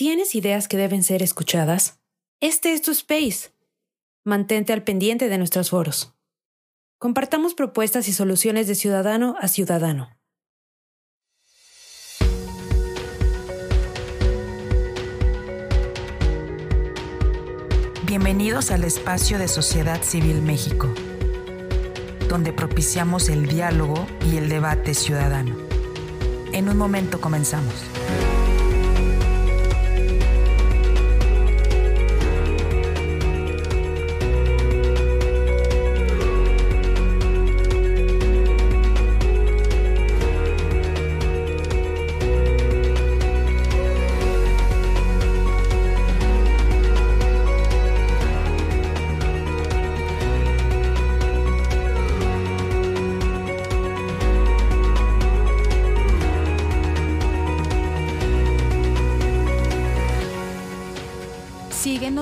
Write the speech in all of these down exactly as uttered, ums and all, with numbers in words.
¿Tienes ideas que deben ser escuchadas? Este es tu space. Mantente al pendiente de nuestros foros. Compartamos propuestas y soluciones de ciudadano a ciudadano. Bienvenidos al espacio de Sociedad Civil México, donde propiciamos el diálogo y el debate ciudadano. En un momento comenzamos.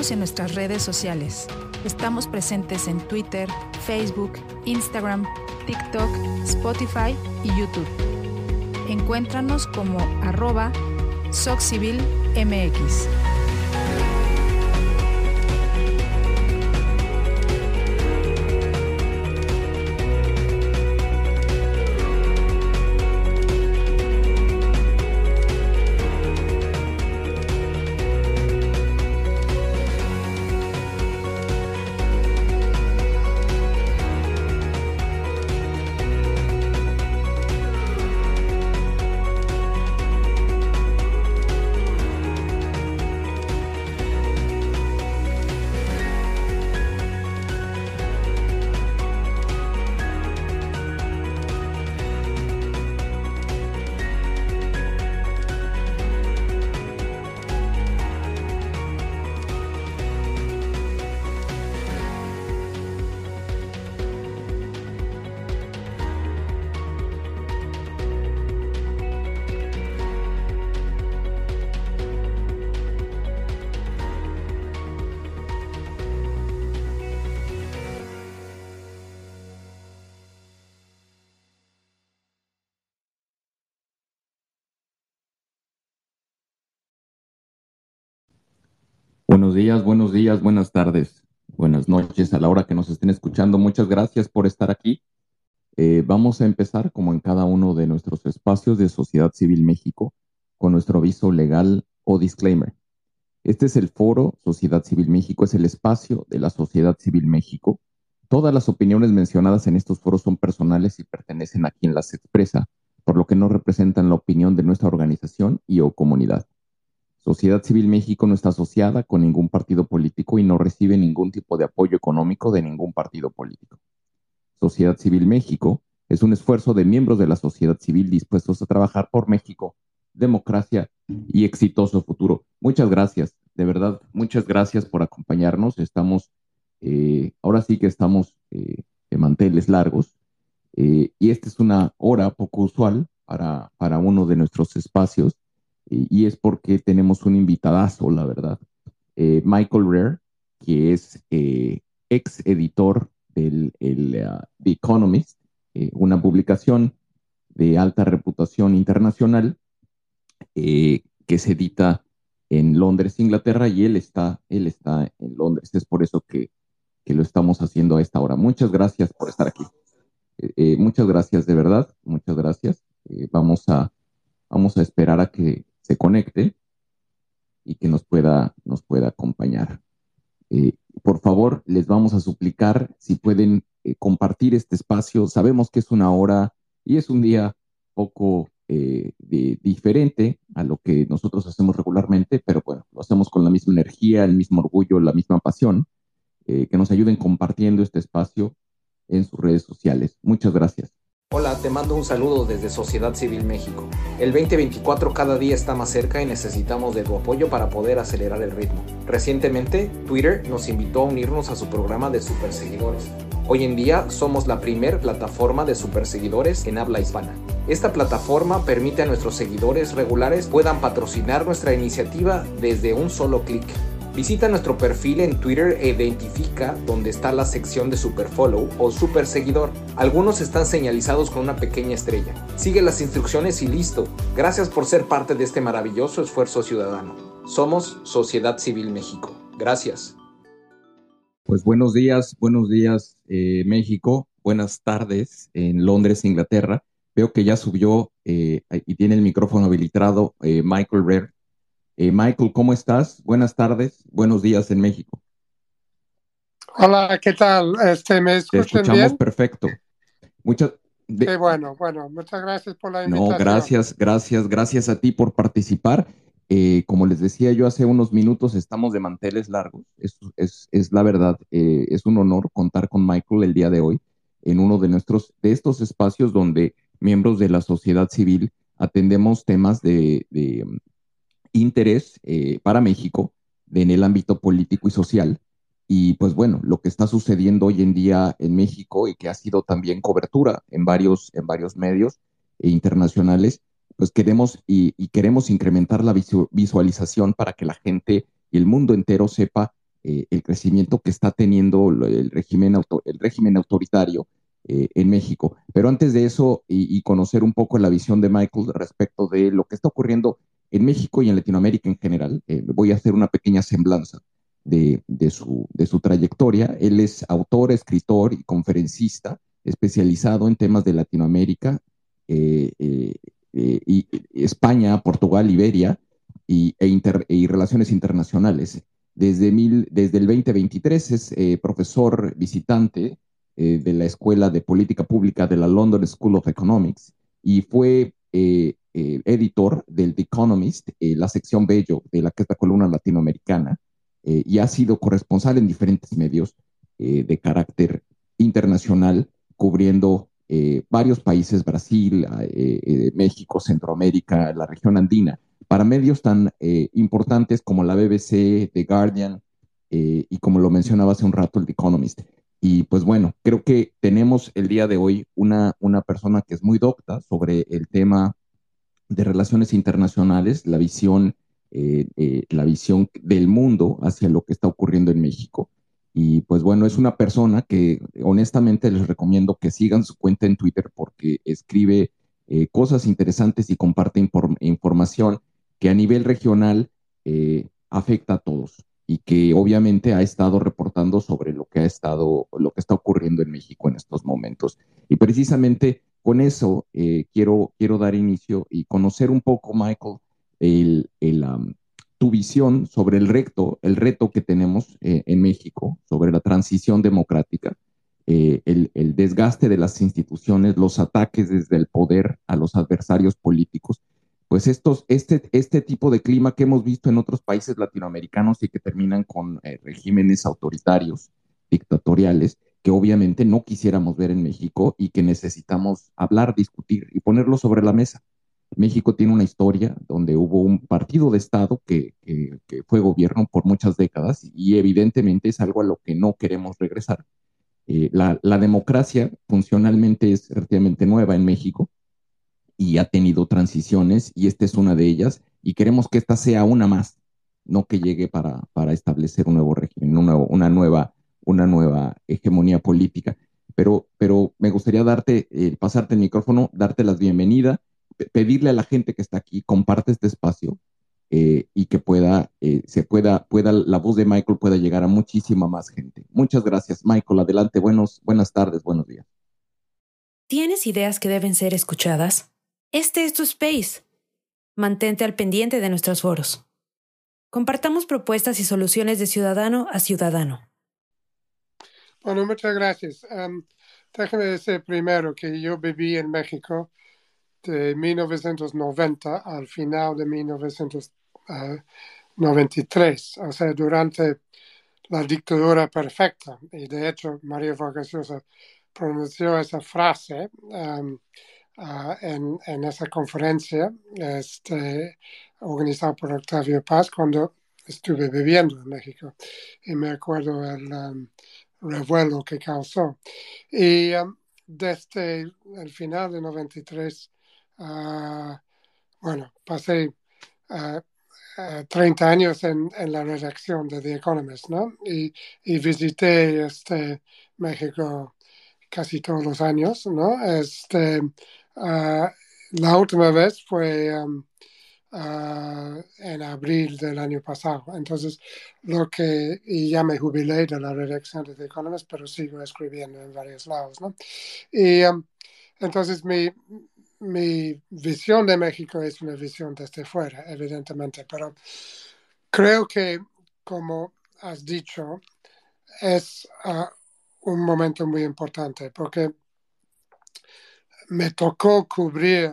En nuestras redes sociales. Estamos presentes en Twitter, Facebook, Instagram, TikTok, Spotify y YouTube. Encuéntranos como arroba SocCivilMX. Buenos días, buenos días, buenas tardes, buenas noches a la hora que nos estén escuchando. Muchas gracias por estar aquí. Eh, vamos a empezar, como en cada uno de nuestros espacios de Sociedad Civil México, con nuestro aviso legal o disclaimer. Este es el foro Sociedad Civil México, es el espacio de la Sociedad Civil México. Todas las opiniones mencionadas en estos foros son personales y pertenecen a quien las expresa, por lo que no representan la opinión de nuestra organización y o comunidad. Sociedad Civil México no está asociada con ningún partido político y no recibe ningún tipo de apoyo económico de ningún partido político. Sociedad Civil México es un esfuerzo de miembros de la sociedad civil dispuestos a trabajar por México, democracia y exitoso futuro. Muchas gracias, de verdad, muchas gracias por acompañarnos. Estamos, eh, ahora sí que estamos eh, de manteles largos eh, y esta es una hora poco usual para, para uno de nuestros espacios. Y es porque tenemos un invitadazo, la verdad. Eh, Michael Reid, que es eh, ex editor del el, uh, The Economist, eh, una publicación de alta reputación internacional eh, que se edita en Londres, Inglaterra, y él está, él está en Londres. Es por eso que, que lo estamos haciendo a esta hora. Muchas gracias por estar aquí. Eh, eh, muchas gracias, de verdad. Muchas gracias. Eh, vamos a, vamos a esperar a que se conecte y que nos pueda, nos pueda acompañar. Eh, por favor, les vamos a suplicar si pueden eh, compartir este espacio. Sabemos que es una hora y es un día poco eh, de, diferente a lo que nosotros hacemos regularmente, pero bueno, lo hacemos con la misma energía, el mismo orgullo, la misma pasión. Eh, que nos ayuden compartiendo este espacio en sus redes sociales. Muchas gracias. Hola, te mando un saludo desde Sociedad Civil México. El veinte veinticuatro cada día está más cerca y necesitamos de tu apoyo para poder acelerar el ritmo. Recientemente, Twitter nos invitó a unirnos a su programa de superseguidores. Hoy en día somos la primer plataforma de superseguidores en habla hispana. Esta plataforma permite a nuestros seguidores regulares puedan patrocinar nuestra iniciativa desde un solo clic. Visita nuestro perfil en Twitter e identifica dónde está la sección de Superfollow o Superseguidor. Algunos están señalizados con una pequeña estrella. Sigue las instrucciones y listo. Gracias por ser parte de este maravilloso esfuerzo ciudadano. Somos Sociedad Civil México. Gracias. Pues buenos días, buenos días eh, México, buenas tardes en Londres, Inglaterra. Veo que ya subió eh, y tiene el micrófono habilitado eh, Michael Reid. Eh, Michael, ¿cómo estás? Buenas tardes, buenos días en México. Hola, ¿qué tal? Este, ¿Me escuchan bien? Te escuchamos perfecto. Muchas de... eh, bueno, bueno, muchas gracias por la invitación. No, gracias, gracias, gracias a ti por participar. Eh, como les decía yo hace unos minutos, estamos de manteles largos, es, es, es la verdad, eh, es un honor contar con Michael el día de hoy en uno de nuestros de estos espacios donde miembros de la sociedad civil atendemos temas de, de um, interés eh, para México en el ámbito político y social, y pues bueno, lo que está sucediendo hoy en día en México y que ha sido también cobertura en varios, en varios medios internacionales, pues queremos y, y queremos incrementar la visualización para que la gente y el mundo entero sepa eh, el crecimiento que está teniendo el régimen, auto, el régimen autoritario eh, en México. Pero antes de eso, y, y conocer un poco la visión de Michael respecto de lo que está ocurriendo en México y en Latinoamérica en general, eh, voy a hacer una pequeña semblanza de, de, su, de su trayectoria. Él es autor, escritor y conferencista especializado en temas de Latinoamérica, eh, eh, Eh, y, y España, Portugal, Iberia y, e inter, y relaciones internacionales. Desde, mil, desde el veinte veintitrés es eh, profesor visitante eh, de la Escuela de Política Pública de la London School of Economics y fue eh, eh, editor del The Economist, eh, la sección Bello de la que es la columna latinoamericana, eh, y ha sido corresponsal en diferentes medios eh, de carácter internacional, cubriendo Eh, varios países, Brasil, eh, eh, México, Centroamérica, la región andina, para medios tan eh, importantes como la B B C, The Guardian, eh, y como lo mencionaba hace un rato, el The Economist. Y pues bueno, creo que tenemos el día de hoy una, una persona que es muy docta sobre el tema de relaciones internacionales, la visión, eh, eh, la visión del mundo hacia lo que está ocurriendo en México. Y pues bueno, es una persona que honestamente les recomiendo que sigan su cuenta en Twitter porque escribe eh, cosas interesantes y comparte inform- información que a nivel regional eh, afecta a todos y que obviamente ha estado reportando sobre lo que ha estado, lo que está ocurriendo en México en estos momentos. Y precisamente con eso eh, quiero, quiero dar inicio y conocer un poco, Michael, el... el um, tu visión sobre el reto, el reto que tenemos eh, en México, sobre la transición democrática, eh, el, el desgaste de las instituciones, los ataques desde el poder a los adversarios políticos, pues estos, este, este tipo de clima que hemos visto en otros países latinoamericanos y que terminan con eh, regímenes autoritarios, dictatoriales, que obviamente no quisiéramos ver en México y que necesitamos hablar, discutir y ponerlo sobre la mesa. México tiene una historia donde hubo un partido de Estado que, que, que fue gobierno por muchas décadas y evidentemente es algo a lo que no queremos regresar. Eh, la, la democracia funcionalmente es relativamente nueva en México y ha tenido transiciones y esta es una de ellas y queremos que esta sea una más, no que llegue para, para establecer un nuevo régimen, una, una, nueva, una nueva hegemonía política. Pero, pero me gustaría darte, eh, pasarte el micrófono, darte las bienvenidas, pedirle a la gente que está aquí, comparte este espacio eh, y que pueda, eh, se pueda, pueda, la voz de Michael pueda llegar a muchísima más gente. Muchas gracias, Michael. Adelante. Buenos, buenas tardes, buenos días. ¿Tienes ideas que deben ser escuchadas? Este es tu space. Mantente al pendiente de nuestros foros. Compartamos propuestas y soluciones de ciudadano a ciudadano. Bueno, muchas gracias. Um, déjame decir primero que yo viví en México de mil novecientos noventa al final de mil novecientos noventa y tres, o sea, durante la dictadura perfecta. Y de hecho, Mario Vargas Llosa pronunció esa frase um, uh, en, en esa conferencia este, organizada por Octavio Paz cuando estuve viviendo en México. Y me acuerdo el um, revuelo que causó. Y um, desde el final de noventa y tres... Uh, bueno, pasé uh, uh, treinta años en, en la redacción de The Economist, ¿no? Y, y visité este, México casi todos los años, ¿no? Este, uh, la última vez fue um, uh, uh, en abril del año pasado. Entonces, lo que, y ya me jubilé de la redacción de The Economist, pero sigo escribiendo en varios lados, ¿no? Y um, entonces mi... Mi visión de México es una visión desde fuera, evidentemente, pero creo que, como has dicho, es uh, un momento muy importante porque me tocó cubrir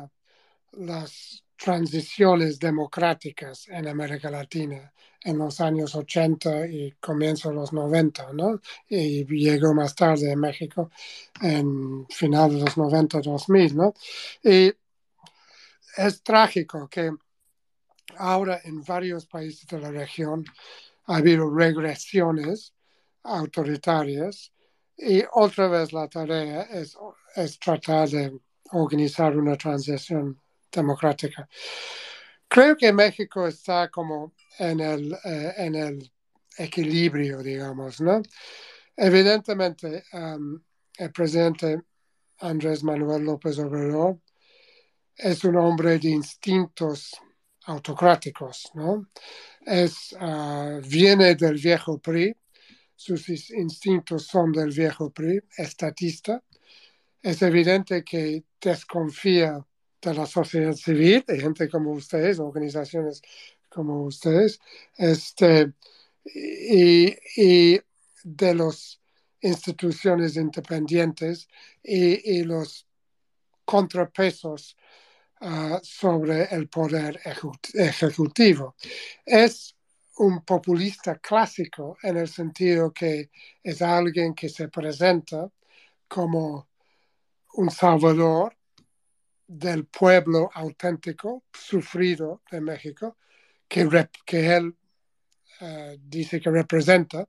las transiciones democráticas en América Latina en los años ochenta y comienzo de los noventa, ¿no? Y llegó más tarde a México en final de los noventa, dos mil, ¿no? Y es trágico que ahora en varios países de la región ha habido regresiones autoritarias y otra vez la tarea es, es tratar de organizar una transición democrática. Creo que México está como en el, eh, en el equilibrio, digamos, ¿no? Evidentemente, um, el presidente Andrés Manuel López Obrador es un hombre de instintos autocráticos, ¿no? Es, uh, viene del viejo P R I, sus instintos son del viejo P R I, estatista. Es evidente que desconfía de la sociedad civil, de gente como ustedes, organizaciones como ustedes, este, y, y de las instituciones independientes y, y los contrapesos uh, sobre el poder ejecutivo. Es un populista clásico en el sentido que es alguien que se presenta como un salvador del pueblo auténtico, sufrido de México, que, rep, que él uh, dice que representa,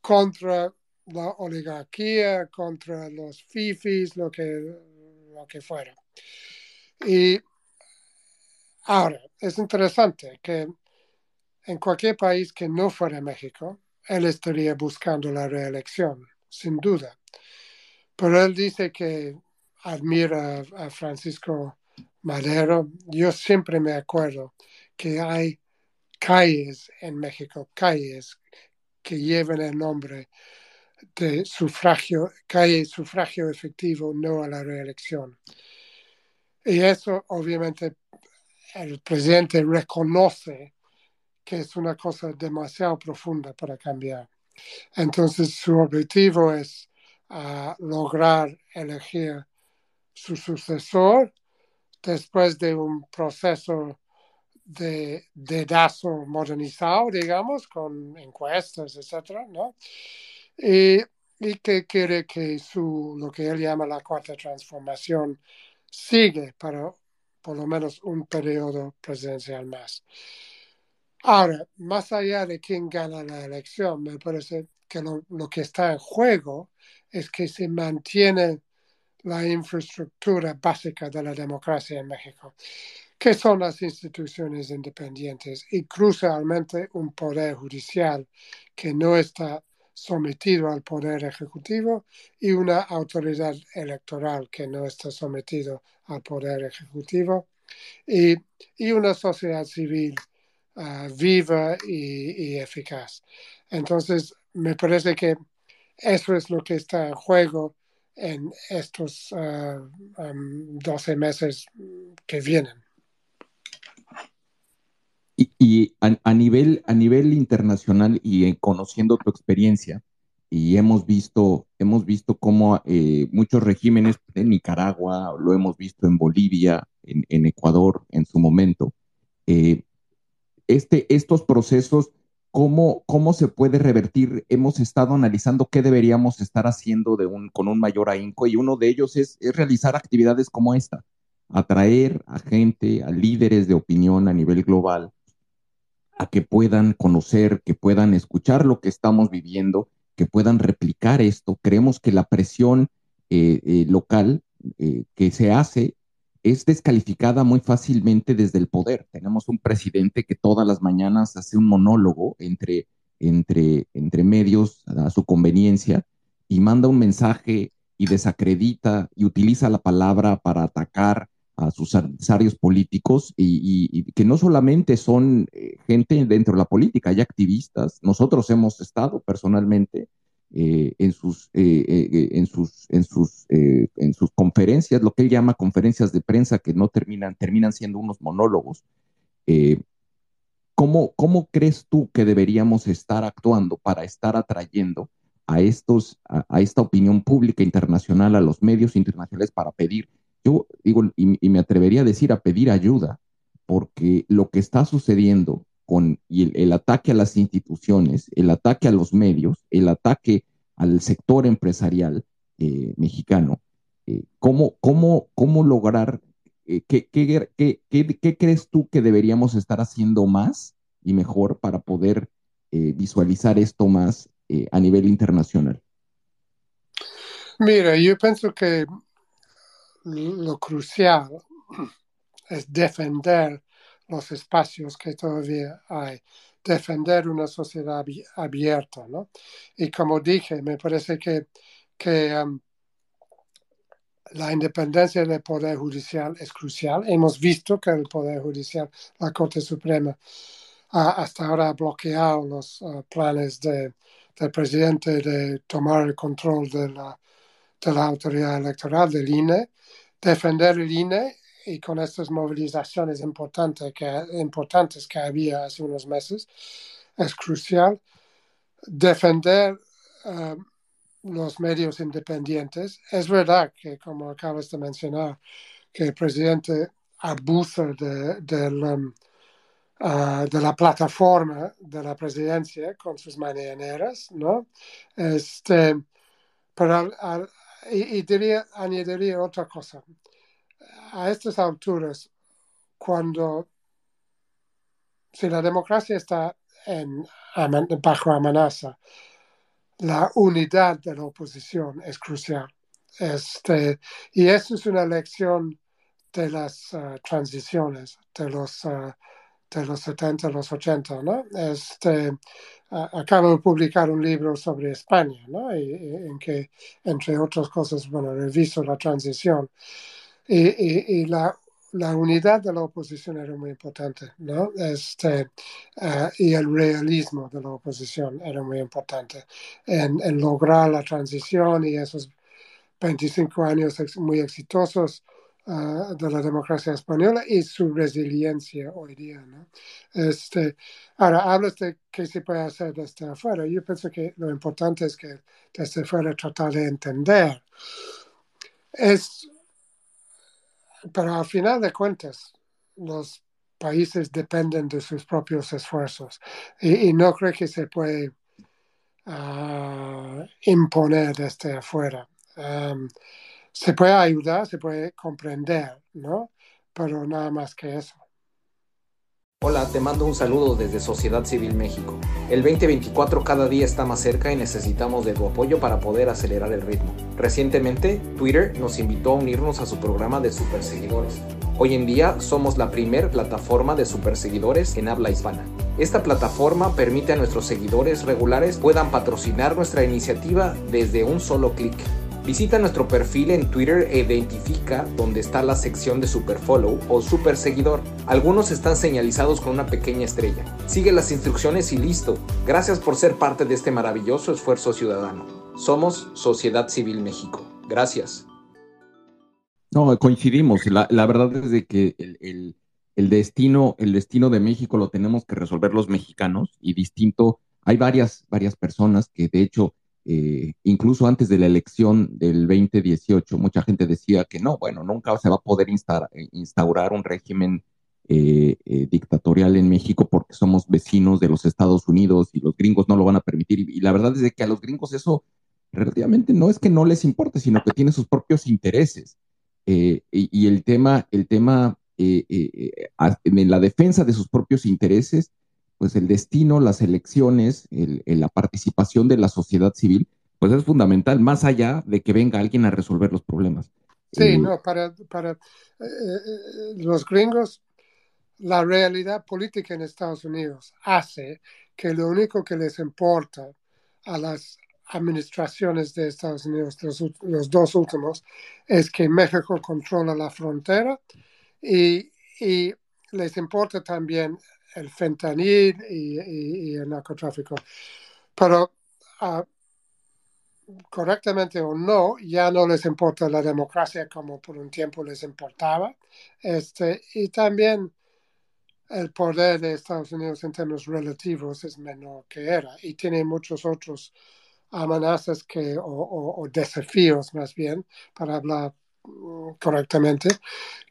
contra la oligarquía, contra los fifis, lo que, lo que fuera. Y ahora, es interesante que en cualquier país que no fuera México, él estaría buscando la reelección, sin duda. Pero él dice que admira a Francisco Madero. Yo siempre me acuerdo que hay calles en México, calles que llevan el nombre de sufragio, calle sufragio efectivo, no a la reelección. Y eso, obviamente, el presidente reconoce que es una cosa demasiado profunda para cambiar. Entonces, su objetivo es uh, lograr elegir su sucesor después de un proceso de dedazo modernizado, digamos, con encuestas, etcétera, ¿no? Y, y que quiere que su, lo que él llama la cuarta transformación, sigue para por lo menos un periodo presidencial más. Ahora, más allá de quién gana la elección, me parece que lo, lo que está en juego es que se mantiene la infraestructura básica de la democracia en México, que son las instituciones independientes y crucialmente un poder judicial que no está sometido al poder ejecutivo y una autoridad electoral que no está sometido al poder ejecutivo y, y una sociedad civil uh, viva y, y eficaz. Entonces, me parece que eso es lo que está en juego en estos uh, um, doce meses que vienen. Y, y a, a, nivel, a nivel internacional y eh, conociendo tu experiencia, y hemos visto, hemos visto cómo eh, muchos regímenes en Nicaragua, lo hemos visto en Bolivia, en, en Ecuador en su momento, eh, este, estos procesos, ¿Cómo, ¿Cómo se puede revertir? Hemos estado analizando qué deberíamos estar haciendo de un, con un mayor ahínco, y uno de ellos es, es realizar actividades como esta, atraer a gente, a líderes de opinión a nivel global, a que puedan conocer, que puedan escuchar lo que estamos viviendo, que puedan replicar esto. Creemos que la presión eh, eh, local eh, que se hace es descalificada muy fácilmente desde el poder. Tenemos un presidente que todas las mañanas hace un monólogo entre, entre, entre medios a su conveniencia y manda un mensaje y desacredita y utiliza la palabra para atacar a sus adversarios políticos y, y, y que no solamente son gente dentro de la política, hay activistas. Nosotros hemos estado personalmente eh, en sus, eh, eh, en sus, en sus, eh, en sus conferencias, lo que él llama conferencias de prensa que no terminan, terminan siendo unos monólogos. Eh, ¿cómo, ¿Cómo crees tú que deberíamos estar actuando para estar atrayendo a, estos, a, a esta opinión pública internacional, a los medios internacionales para pedir? Yo digo, y, y me atrevería a decir, a pedir ayuda, porque lo que está sucediendo con y el, el ataque a las instituciones, el ataque a los medios, el ataque al sector empresarial eh, mexicano, eh, ¿cómo, cómo, ¿cómo lograr, eh, qué, qué, qué, qué, qué crees tú que deberíamos estar haciendo más y mejor para poder eh, visualizar esto más eh, a nivel internacional? Mira, yo pienso que lo crucial es defender los espacios que todavía hay, defender una sociedad abierta, ¿no? Y como dije, me parece que, que um, la independencia del Poder Judicial es crucial. Hemos visto que el Poder Judicial, la Corte Suprema, ha, hasta ahora ha bloqueado los uh, planes de, del presidente de tomar el control de la de la autoridad electoral, del I N E, defender el I N E y con estas movilizaciones importantes que, importantes que había hace unos meses, es crucial. Defender uh, los medios independientes. Es verdad que, como acabas de mencionar, que el presidente abusa de, de, um, uh, de la plataforma de la presidencia con sus mañaneras, ¿no? Este, pero al, al Y, y diría, añadiría otra cosa. A estas alturas, cuando si la democracia está en, bajo amenaza, la unidad de la oposición es crucial. Este, y eso es una lección de las uh, transiciones, de los, uh, de los setenta, los ochenta, ¿no? Este... Acabo de publicar un libro sobre España, ¿no? Y, y, en que, entre otras cosas, bueno, reviso la transición. Y, y, y la, la unidad de la oposición era muy importante, ¿no? Este, uh, y el realismo de la oposición era muy importante en, en lograr la transición y esos veinticinco años ex, muy exitosos uh, de la democracia española y su resiliencia hoy día, ¿no? Este... Ahora, hablas de qué se puede hacer desde afuera. Yo pienso que lo importante es que desde afuera tratar de entender. Es, pero al final de cuentas, los países dependen de sus propios esfuerzos. Y, y no creo que se puede uh, imponer desde afuera. Um, se puede ayudar, se puede comprender, ¿no? Pero nada más que eso. Hola, te mando un saludo desde Sociedad Civil México. El veinte veinticuatro cada día está más cerca y necesitamos de tu apoyo para poder acelerar el ritmo. Recientemente, Twitter nos invitó a unirnos a su programa de superseguidores. Hoy en día somos la primer plataforma de superseguidores en habla hispana. Esta plataforma permite a nuestros seguidores regulares puedan patrocinar nuestra iniciativa desde un solo clic. Visita nuestro perfil en Twitter e identifica dónde está la sección de Superfollow o Superseguidor. Algunos están señalizados con una pequeña estrella. Sigue las instrucciones y listo. Gracias por ser parte de este maravilloso esfuerzo ciudadano. Somos Sociedad Civil México. Gracias. No, coincidimos. La, la verdad es de que el, el, el, destino, el destino de México lo tenemos que resolver los mexicanos y distinto. Hay varias, varias personas que de hecho... Eh, incluso antes de la elección del veinte dieciocho, mucha gente decía que no, bueno, nunca se va a poder insta- instaurar un régimen eh, eh, dictatorial en México porque somos vecinos de los Estados Unidos y los gringos no lo van a permitir. Y, y la verdad es de que a los gringos eso relativamente no es que no les importe, sino que tienen sus propios intereses. Eh, y, y el tema, el tema eh, eh, en la defensa de sus propios intereses, pues el destino, las elecciones, el, el, la participación de la sociedad civil, pues es fundamental, más allá de que venga alguien a resolver los problemas. Sí, eh, no, para, para eh, los gringos, la realidad política en Estados Unidos hace que lo único que les importa a las administraciones de Estados Unidos, los, los dos últimos, es que México controla la frontera y, y les importa también el fentanil y, y, y el narcotráfico. Pero uh, correctamente o no, ya no les importa la democracia como por un tiempo les importaba. Este, y también el poder de Estados Unidos en términos relativos es menor que era, y tiene muchos otros amenazas que, o, o, o desafíos más bien, para hablar correctamente,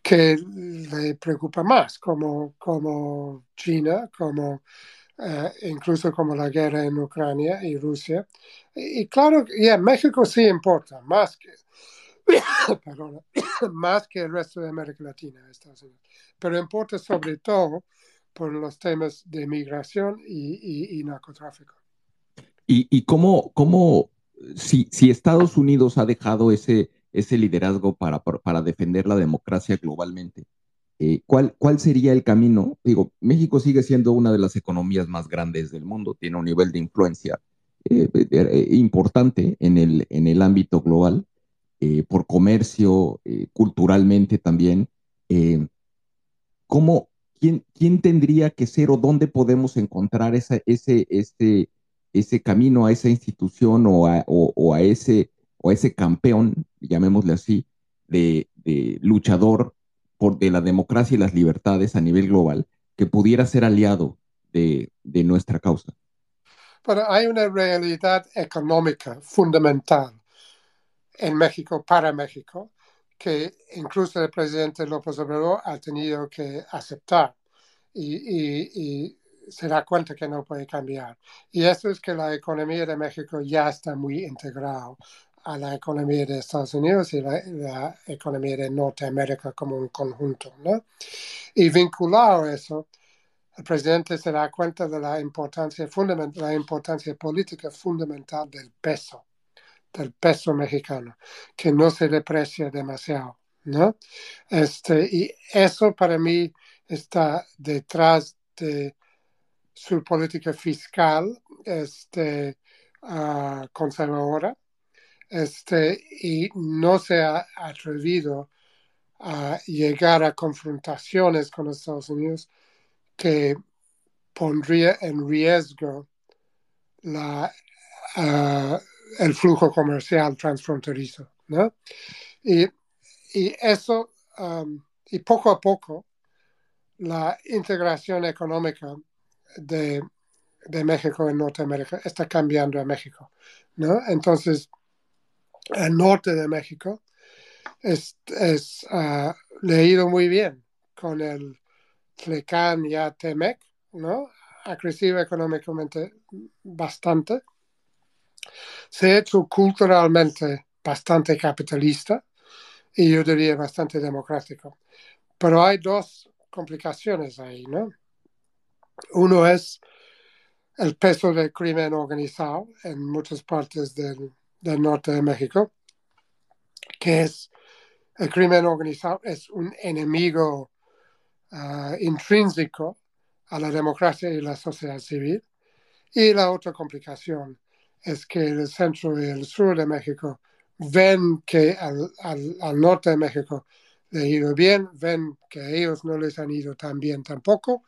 que le preocupa más, como, como China, como eh, incluso como la guerra en Ucrania y Rusia. Y, y claro, yeah, México sí importa, más que, perdona, más que el resto de América Latina, Estados Unidos. Pero importa sobre todo por los temas de migración y, y, y narcotráfico. ¿Y, y cómo, cómo si, si Estados Unidos ha dejado ese, ese liderazgo para, para defender la democracia globalmente, eh, ¿cuál, cuál sería el camino? Digo, México sigue siendo una de las economías más grandes del mundo, tiene un nivel de influencia eh, eh, importante en el, en el ámbito global, eh, por comercio, eh, culturalmente también. Eh, ¿cómo, quién, ¿Quién tendría que ser o dónde podemos encontrar esa, ese... ese ese camino a esa institución o a, o, o a ese o a ese campeón, llamémosle así, de, de luchador por de la democracia y las libertades a nivel global, que pudiera ser aliado de, de nuestra causa? Pero hay una realidad económica fundamental en México, para México, que incluso el presidente López Obrador ha tenido que aceptar y, y, y se da cuenta que no puede cambiar. Y eso es que la economía de México ya está muy integrada a la economía de Estados Unidos y la, la economía de Norteamérica como un conjunto, ¿no? Y vinculado a eso, el presidente se da cuenta de la importancia, fundament- la importancia política fundamental del peso, del peso mexicano, que no se deprecia demasiado, ¿no? Este, y eso para mí está detrás de su política fiscal este, uh, conservadora este, y no se ha atrevido a llegar a confrontaciones con los Estados Unidos que pondría en riesgo la, uh, el flujo comercial transfronterizo, ¿no? Y, y eso, um, y poco a poco, la integración económica De, de México en Norteamérica está cambiando a México, ¿no? Entonces, el norte de México es, es uh, leído muy bien con el TLECAN y ATEMEC, ¿no? Ha crecido económicamente bastante. Se ha hecho culturalmente bastante capitalista y yo diría bastante democrático. Pero hay dos complicaciones ahí, ¿no? Uno es el peso del crimen organizado en muchas partes del, del norte de México, que es, el crimen organizado es un enemigo uh, intrínseco a la democracia y la sociedad civil. Y la otra complicación es que el centro y el sur de México ven que al, al, al norte de México le ha ido bien, ven que a ellos no les han ido tan bien tampoco.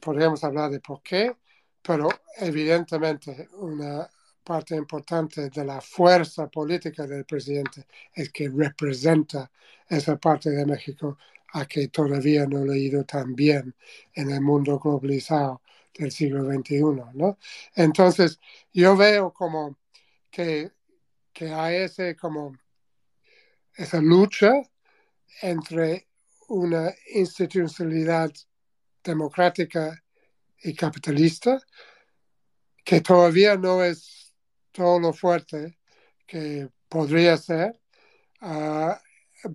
Podríamos hablar de por qué, pero evidentemente una parte importante de la fuerza política del presidente es que representa esa parte de México a que todavía no le ha ido tan bien en el mundo globalizado del siglo veintiuno, ¿no? Entonces, yo veo como que, que hay ese, como esa lucha entre una institucionalidad democrática y capitalista, que todavía no es todo lo fuerte que podría ser, uh,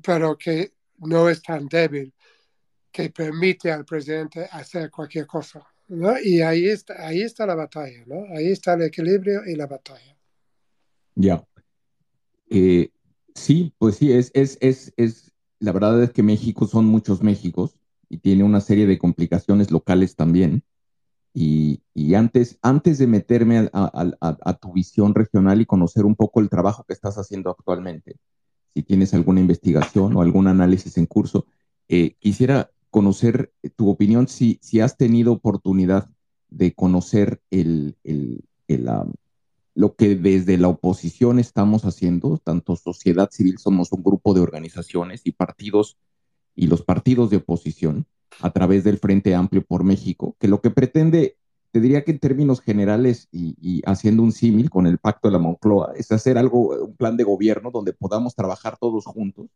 pero que no es tan débil, que permite al presidente hacer cualquier cosa, ¿no? Y ahí está, ahí está la batalla, ¿no? Ahí está el equilibrio y la batalla. Ya. Eh, sí, pues sí, es, es, es, es, la verdad es que México son muchos Méxicos, y tiene una serie de complicaciones locales también. Y, y antes, antes de meterme a, a, a, a tu visión regional y conocer un poco el trabajo que estás haciendo actualmente, si tienes alguna investigación o algún análisis en curso, Eh, quisiera conocer tu opinión, si, si has tenido oportunidad de conocer el, el, el, um, lo que desde la oposición estamos haciendo, tanto sociedad civil, somos un grupo de organizaciones y partidos, y los partidos de oposición, a través del Frente Amplio por México, que lo que pretende, te diría que en términos generales y, y haciendo un símil con el Pacto de la Moncloa, es hacer algo, un plan de gobierno donde podamos trabajar todos juntos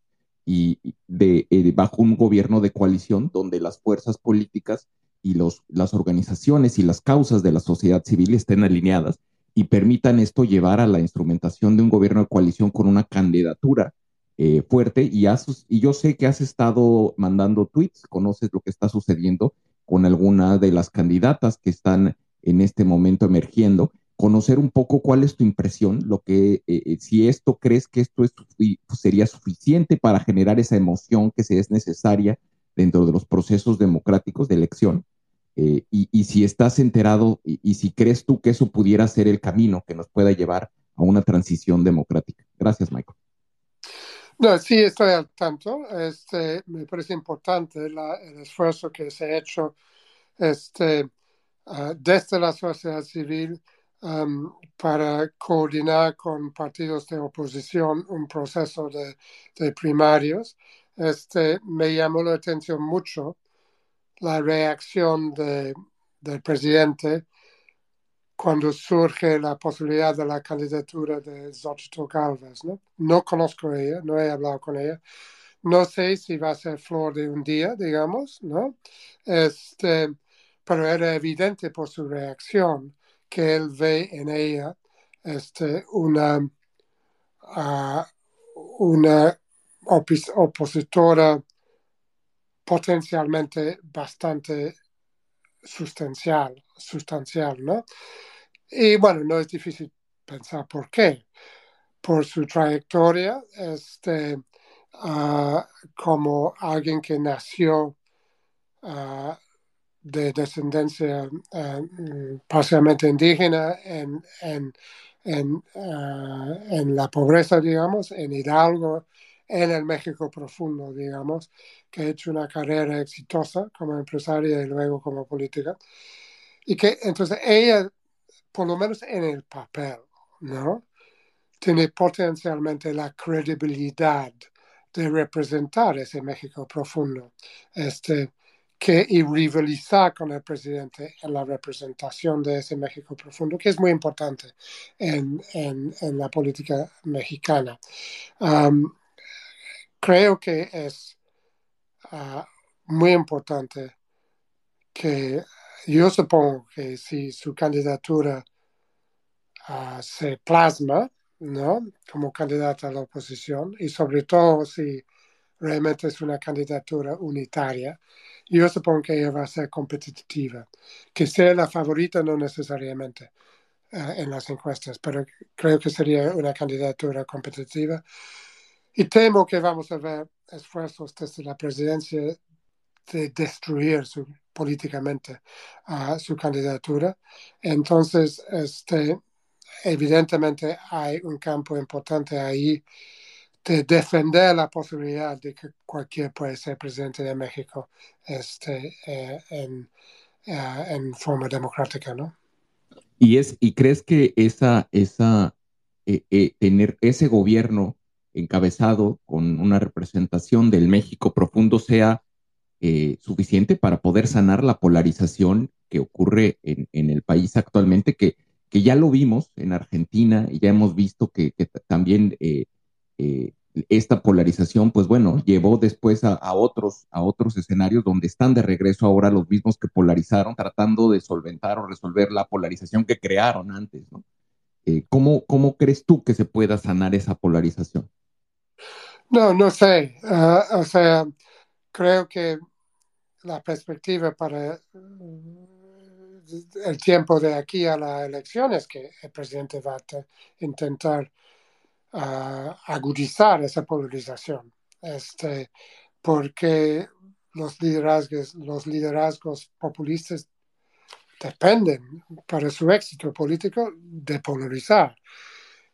y de, eh, bajo un gobierno de coalición donde las fuerzas políticas y los, las organizaciones y las causas de la sociedad civil estén alineadas y permitan esto llevar a la instrumentación de un gobierno de coalición con una candidatura eh, fuerte. Y, has, y yo sé que has estado mandando tweets, conoces lo que está sucediendo con alguna de las candidatas que están en este momento emergiendo. Conocer un poco cuál es tu impresión, lo que eh, si esto crees que esto es, sería suficiente para generar esa emoción que es necesaria dentro de los procesos democráticos de elección, eh, y, y si estás enterado y, y si crees tú que eso pudiera ser el camino que nos pueda llevar a una transición democrática. Gracias, Michael. No, sí, estoy al tanto. Este, me parece importante la, el esfuerzo que se ha hecho este, uh, desde la sociedad civil Um, para coordinar con partidos de oposición un proceso de, de primarios. Este, me llamó la atención mucho la reacción de, del presidente cuando surge la posibilidad de la candidatura de Xóchitl Gálvez, ¿no? No conozco a ella, no he hablado con ella. No sé si va a ser flor de un día, digamos, ¿no? Este, pero era evidente por su reacción que él ve en ella este, una, uh, una opis, opositora potencialmente bastante sustancial, sustancial, ¿no? Y bueno, no es difícil pensar por qué. Por su trayectoria, este, uh, como alguien que nació Uh, de descendencia uh, parcialmente indígena en, en, en, uh, en la pobreza, digamos, en Hidalgo, en el México profundo, digamos, que ha hecho una carrera exitosa como empresaria y luego como política. Y que entonces ella, por lo menos en el papel, ¿no?, tiene potencialmente la credibilidad de representar ese México profundo, este, que y rivalizar con el presidente en la representación de ese México profundo, que es muy importante en, en, en la política mexicana. Um, creo que es uh, muy importante que, yo supongo que si su candidatura uh, se plasma, ¿no?, como candidata a la oposición, y sobre todo si realmente es una candidatura unitaria, yo supongo que ella va a ser competitiva. Que sea la favorita no necesariamente uh, en las encuestas, pero creo que sería una candidatura competitiva. Y temo que vamos a ver esfuerzos desde la presidencia de destruir su, políticamente uh, su candidatura. Entonces, este, evidentemente hay un campo importante ahí de defender la posibilidad de que cualquiera puede ser presidente de México este, eh, en, eh, en forma democrática, ¿no? ¿Y, es, y crees que esa, esa, eh, eh, tener ese gobierno encabezado con una representación del México profundo sea eh, suficiente para poder sanar la polarización que ocurre en, en el país actualmente? Que, que ya lo vimos en Argentina y ya hemos visto que, que también Eh, Eh, esta polarización, pues bueno, llevó después a, a, otros, a otros escenarios donde están de regreso ahora los mismos que polarizaron, tratando de solventar o resolver la polarización que crearon antes, ¿no? Eh, ¿cómo, ¿Cómo crees tú que se pueda sanar esa polarización? No, no sé. Uh, o sea, creo que la perspectiva para el tiempo de aquí a las elecciones que el presidente va a intentar a agudizar esa polarización, este, porque los liderazgos, los liderazgos populistas dependen para su éxito político de polarizar,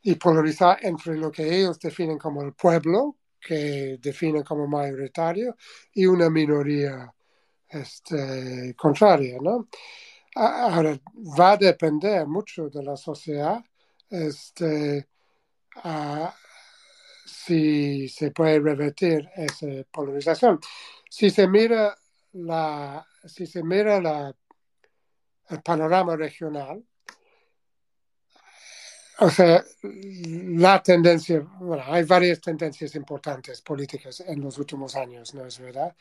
y polarizar entre lo que ellos definen como el pueblo, que definen como mayoritario y una minoría este, contraria, ¿no? Ahora, va a depender mucho de la sociedad este, a, si se puede revertir esa polarización. Si se mira, la, si se mira la, el panorama regional, o sea, la tendencia, bueno, hay varias tendencias importantes políticas en los últimos años, ¿no es verdad?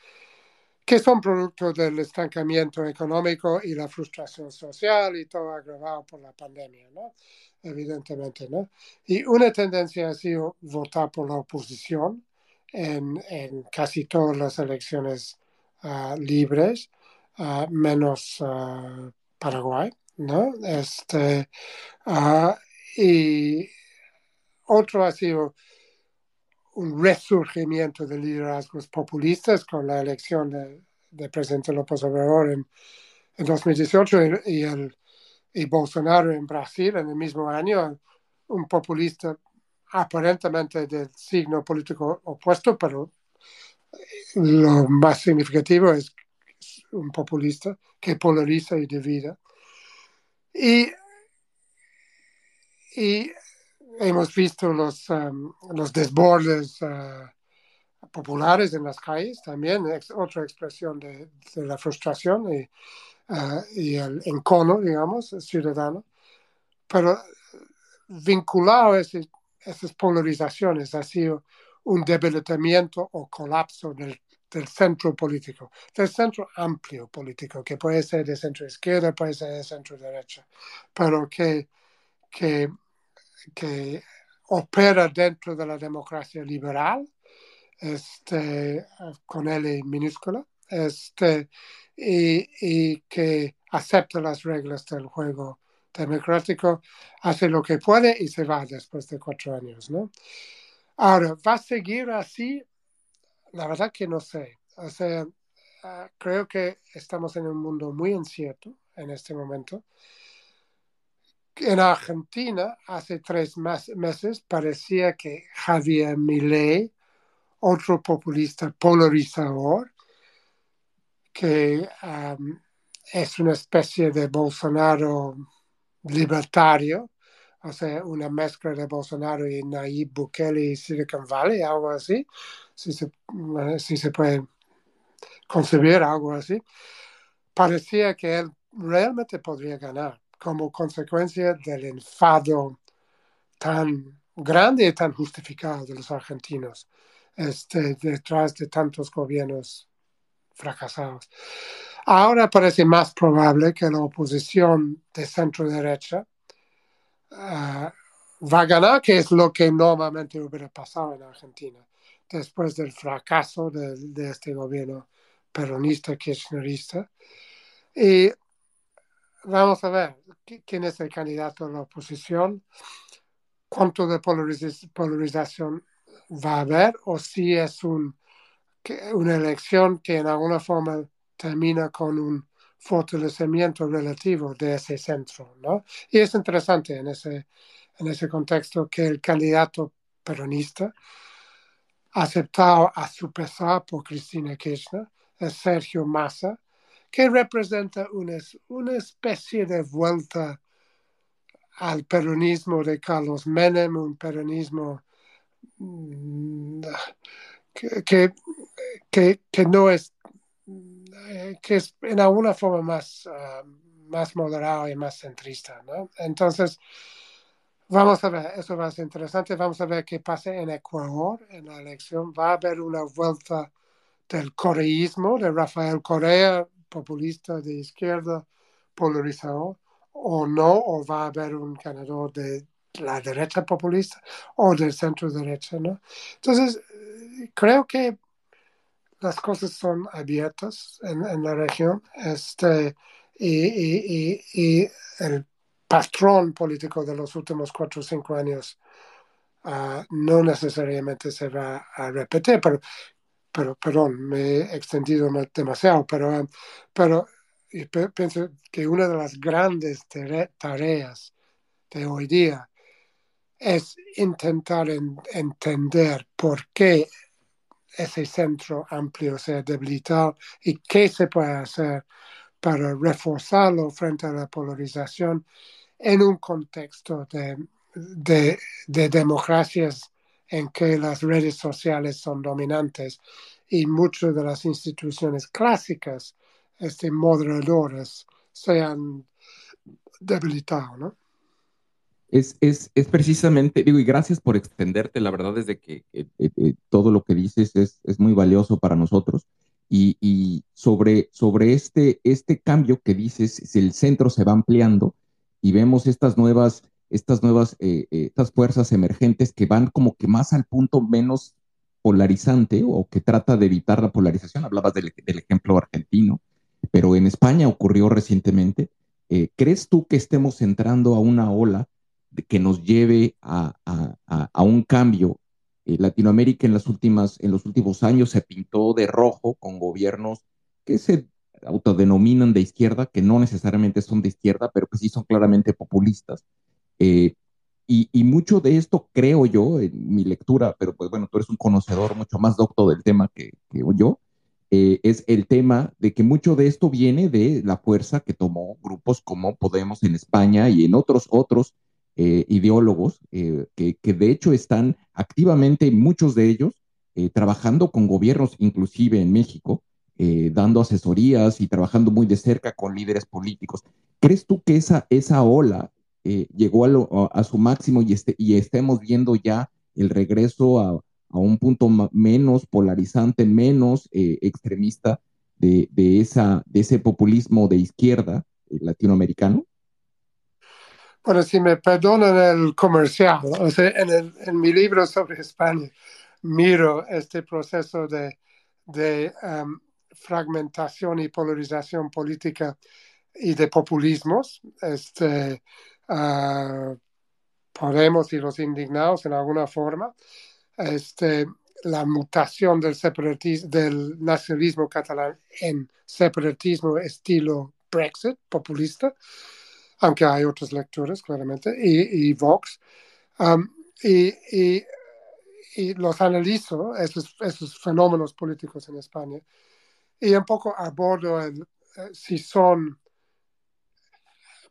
Que son producto del estancamiento económico y la frustración social y todo agravado por la pandemia, ¿no? Evidentemente, ¿no? Y una tendencia ha sido votar por la oposición en, en casi todas las elecciones uh, libres, uh, menos uh, Paraguay, ¿no? Este, uh, y otro ha sido un resurgimiento de liderazgos populistas con la elección de, de presidente López Obrador en, en dos mil dieciocho y, y, el, y Bolsonaro en Brasil en el mismo año, un populista aparentemente del signo político opuesto, pero lo más significativo es un populista que polariza y divide. Y Y hemos visto los, um, los desbordes uh, populares en las calles, también es otra expresión de, de la frustración y, uh, y el encono, digamos, ciudadano. Pero vinculado a ese, esas polarizaciones ha sido un debilitamiento o colapso del, del centro político, del centro amplio político, que puede ser de centro izquierda, puede ser de centro derecha, pero que... que que opera dentro de la democracia liberal, este, con L minúscula, este, y, y que acepta las reglas del juego democrático, hace lo que puede y se va después de cuatro años, ¿no? Ahora, ¿va a seguir así? La verdad que no sé. O sea, creo que estamos en un mundo muy incierto en este momento. En Argentina, hace tres meses, parecía que Javier Milei, otro populista polarizador, que um, es una especie de Bolsonaro libertario, o sea, una mezcla de Bolsonaro y Nayib Bukele y Silicon Valley, algo así, si se, si se puede concebir algo así, parecía que él realmente podría ganar, como consecuencia del enfado tan grande y tan justificado de los argentinos este, detrás de tantos gobiernos fracasados. Ahora parece más probable que la oposición de centro-derecha uh, va a ganar, que es lo que normalmente hubiera pasado en Argentina, después del fracaso de, de este gobierno peronista, kirchnerista. Y vamos a ver quién es el candidato de la oposición, cuánto de polariz- polarización va a haber, o si es un, una elección que en alguna forma termina con un fortalecimiento relativo de ese centro, ¿no? Y es interesante en ese, en ese contexto que el candidato peronista, aceptado a su pesar por Cristina Kirchner, es Sergio Massa, que representa una, una especie de vuelta al peronismo de Carlos Menem, un peronismo que, que, que, que no es, que es en alguna forma más, uh, más moderado y más centrista, ¿no? Entonces, vamos a ver, eso va a ser interesante, vamos a ver qué pasa en Ecuador, en la elección. Va a haber una vuelta del correísmo, de Rafael Correa, populista de izquierda, polarizado, o no, o va a haber un ganador de la derecha populista o del centro derecha, ¿no? Entonces, creo que las cosas son abiertas en, en la región, este, y, y, y, y el patrón político de los últimos cuatro o cinco años uh, no necesariamente se va a repetir, pero Pero, perdón, me he extendido demasiado, pero, pero pienso que una de las grandes tareas de hoy día es intentar en, entender por qué ese centro amplio sea debilitado y qué se puede hacer para reforzarlo frente a la polarización en un contexto de, de, de democracias en que las redes sociales son dominantes y muchas de las instituciones clásicas, este, moderadoras, se han debilitado, ¿no? Es, es, es precisamente, digo, y gracias por extenderte, la verdad es de que eh, eh, todo lo que dices es, es muy valioso para nosotros. Y, y sobre, sobre este, este cambio que dices, si el centro se va ampliando y vemos estas nuevas, estas nuevas, eh, eh, estas fuerzas emergentes que van como que más al punto menos polarizante o que trata de evitar la polarización. Hablabas del, del ejemplo argentino, pero en España ocurrió recientemente. Eh, ¿Crees tú que estemos entrando a una ola que nos lleve a, a, a, a un cambio? Eh, Latinoamérica en, las últimas, en los últimos años se pintó de rojo con gobiernos que se autodenominan de izquierda, que no necesariamente son de izquierda, pero que sí son claramente populistas. Eh, y, y mucho de esto, creo yo, en mi lectura, pero pues bueno, tú eres un conocedor mucho más docto del tema que, que yo, eh, es el tema de que mucho de esto viene de la fuerza que tomó grupos como Podemos en España y en otros otros Eh, ideólogos eh, que, que de hecho están activamente, muchos de ellos, eh, trabajando con gobiernos, inclusive en México, eh, dando asesorías y trabajando muy de cerca con líderes políticos. ¿Crees tú que esa, esa ola eh, llegó a, lo, a, a su máximo y, este, y estemos viendo ya el regreso a, a un punto ma- menos polarizante, menos eh, extremista de, de, esa, de ese populismo de izquierda eh, latinoamericano? Bueno, si me perdonan el comercial, o sea, en, el, en mi libro sobre España miro este proceso de, de um, fragmentación y polarización política y de populismos. Este, uh, Podemos y los indignados en alguna forma. Este, la mutación del, separatis- del nacionalismo catalán en separatismo estilo Brexit populista, aunque hay otras lecturas, claramente, y, y Vox. Um, y, y, y los analizo, esos, esos fenómenos políticos en España, y un poco abordo el, si son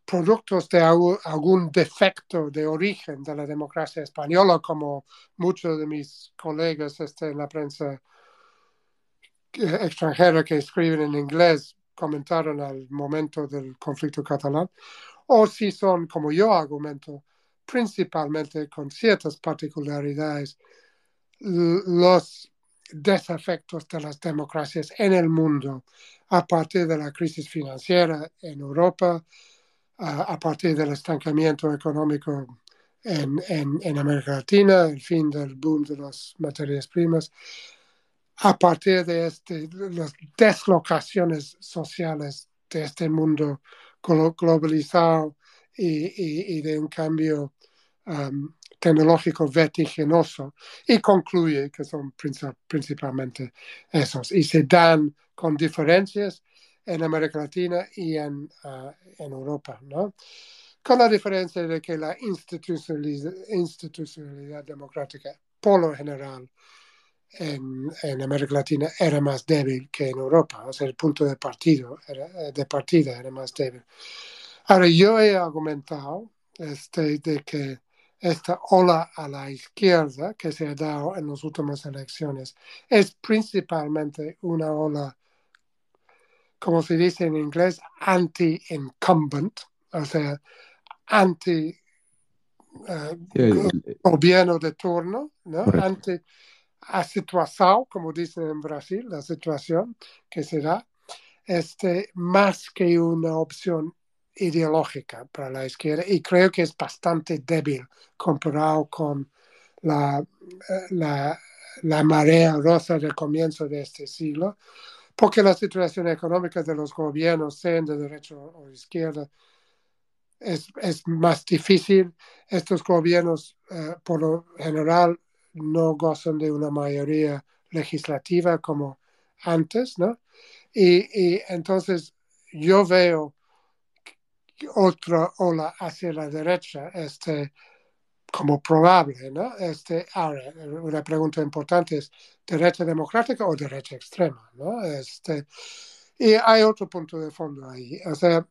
productos de algún defecto de origen de la democracia española, como muchos de mis colegas este, en la prensa extranjera que escriben en inglés comentaron al momento del conflicto catalán, o si son, como yo argumento, principalmente con ciertas particularidades, los desafectos de las democracias en el mundo a partir de la crisis financiera en Europa, a partir del estancamiento económico en, en, en América Latina, el fin del boom de las materias primas, a partir de este, las deslocaciones sociales de este mundo globalizado y, y, y de un cambio um, tecnológico vertiginoso, y concluye que son princip- principalmente esos, y se dan con diferencias en América Latina y en, uh, en Europa, ¿no? Con la diferencia de que la institucionalidad, institucionalidad democrática, por lo general, En, en América Latina era más débil que en Europa, o sea, el punto de, partido era, de partida era más débil. Ahora, yo he argumentado este, de que esta ola a la izquierda que se ha dado en las últimas elecciones es principalmente una ola, como se dice en inglés, anti-incumbent, o sea, anti-gobierno uh, de turno, ¿no? Anti a situación, como dicen en Brasil, la situación que se da, este, más que una opción ideológica para la izquierda, y creo que es bastante débil comparado con la, la, la marea rosa del comienzo de este siglo, porque la situación económica de los gobiernos, sean de derecha o izquierda, es, es más difícil. Estos gobiernos, eh, por lo general, no gozan de una mayoría legislativa como antes, ¿no? Y, y entonces yo veo otra ola hacia la derecha, este, como probable, ¿no? Este, ahora, una pregunta importante es, ¿derecha democrática o derecha extrema, ¿no? Este, y hay otro punto de fondo ahí, o sea,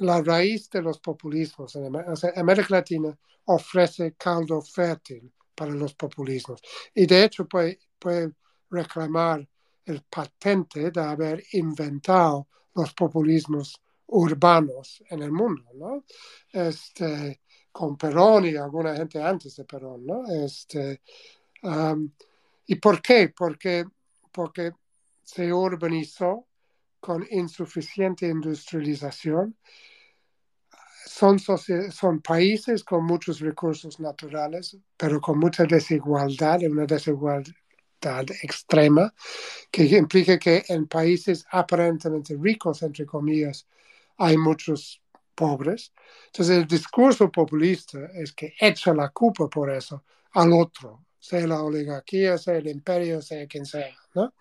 la raíz de los populismos, en América, o sea, América Latina ofrece caldo fértil para los populismos, y de hecho puede, puede reclamar el patente de haber inventado los populismos urbanos en el mundo, ¿no? Este, con Perón y alguna gente antes de Perón, ¿no? Este, um, ¿y por qué? Porque, porque se urbanizó con insuficiente industrialización. Son, son países con muchos recursos naturales, pero con mucha desigualdad, una desigualdad extrema, que implica que en países aparentemente ricos, entre comillas, hay muchos pobres. Entonces el discurso populista es que echa la culpa por eso al otro, sea la oligarquía, sea el imperio, sea quien sea, ¿no?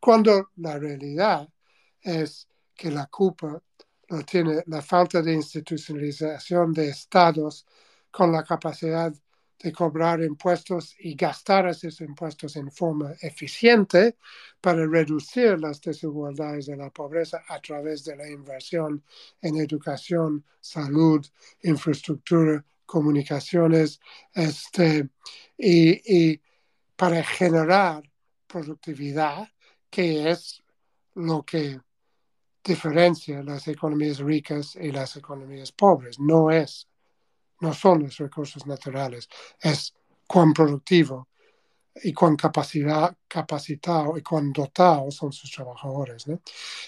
Cuando la realidad es que la culpa lo tiene la falta de institucionalización de estados con la capacidad de cobrar impuestos y gastar esos impuestos en forma eficiente para reducir las desigualdades de la pobreza a través de la inversión en educación, salud, infraestructura, comunicaciones, este, y, y para generar productividad, que es lo que diferencia las economías ricas y las economías pobres. No es No son los recursos naturales, es cuán productivo y cuán capacidad, capacitado y cuán dotado son sus trabajadores, ¿no?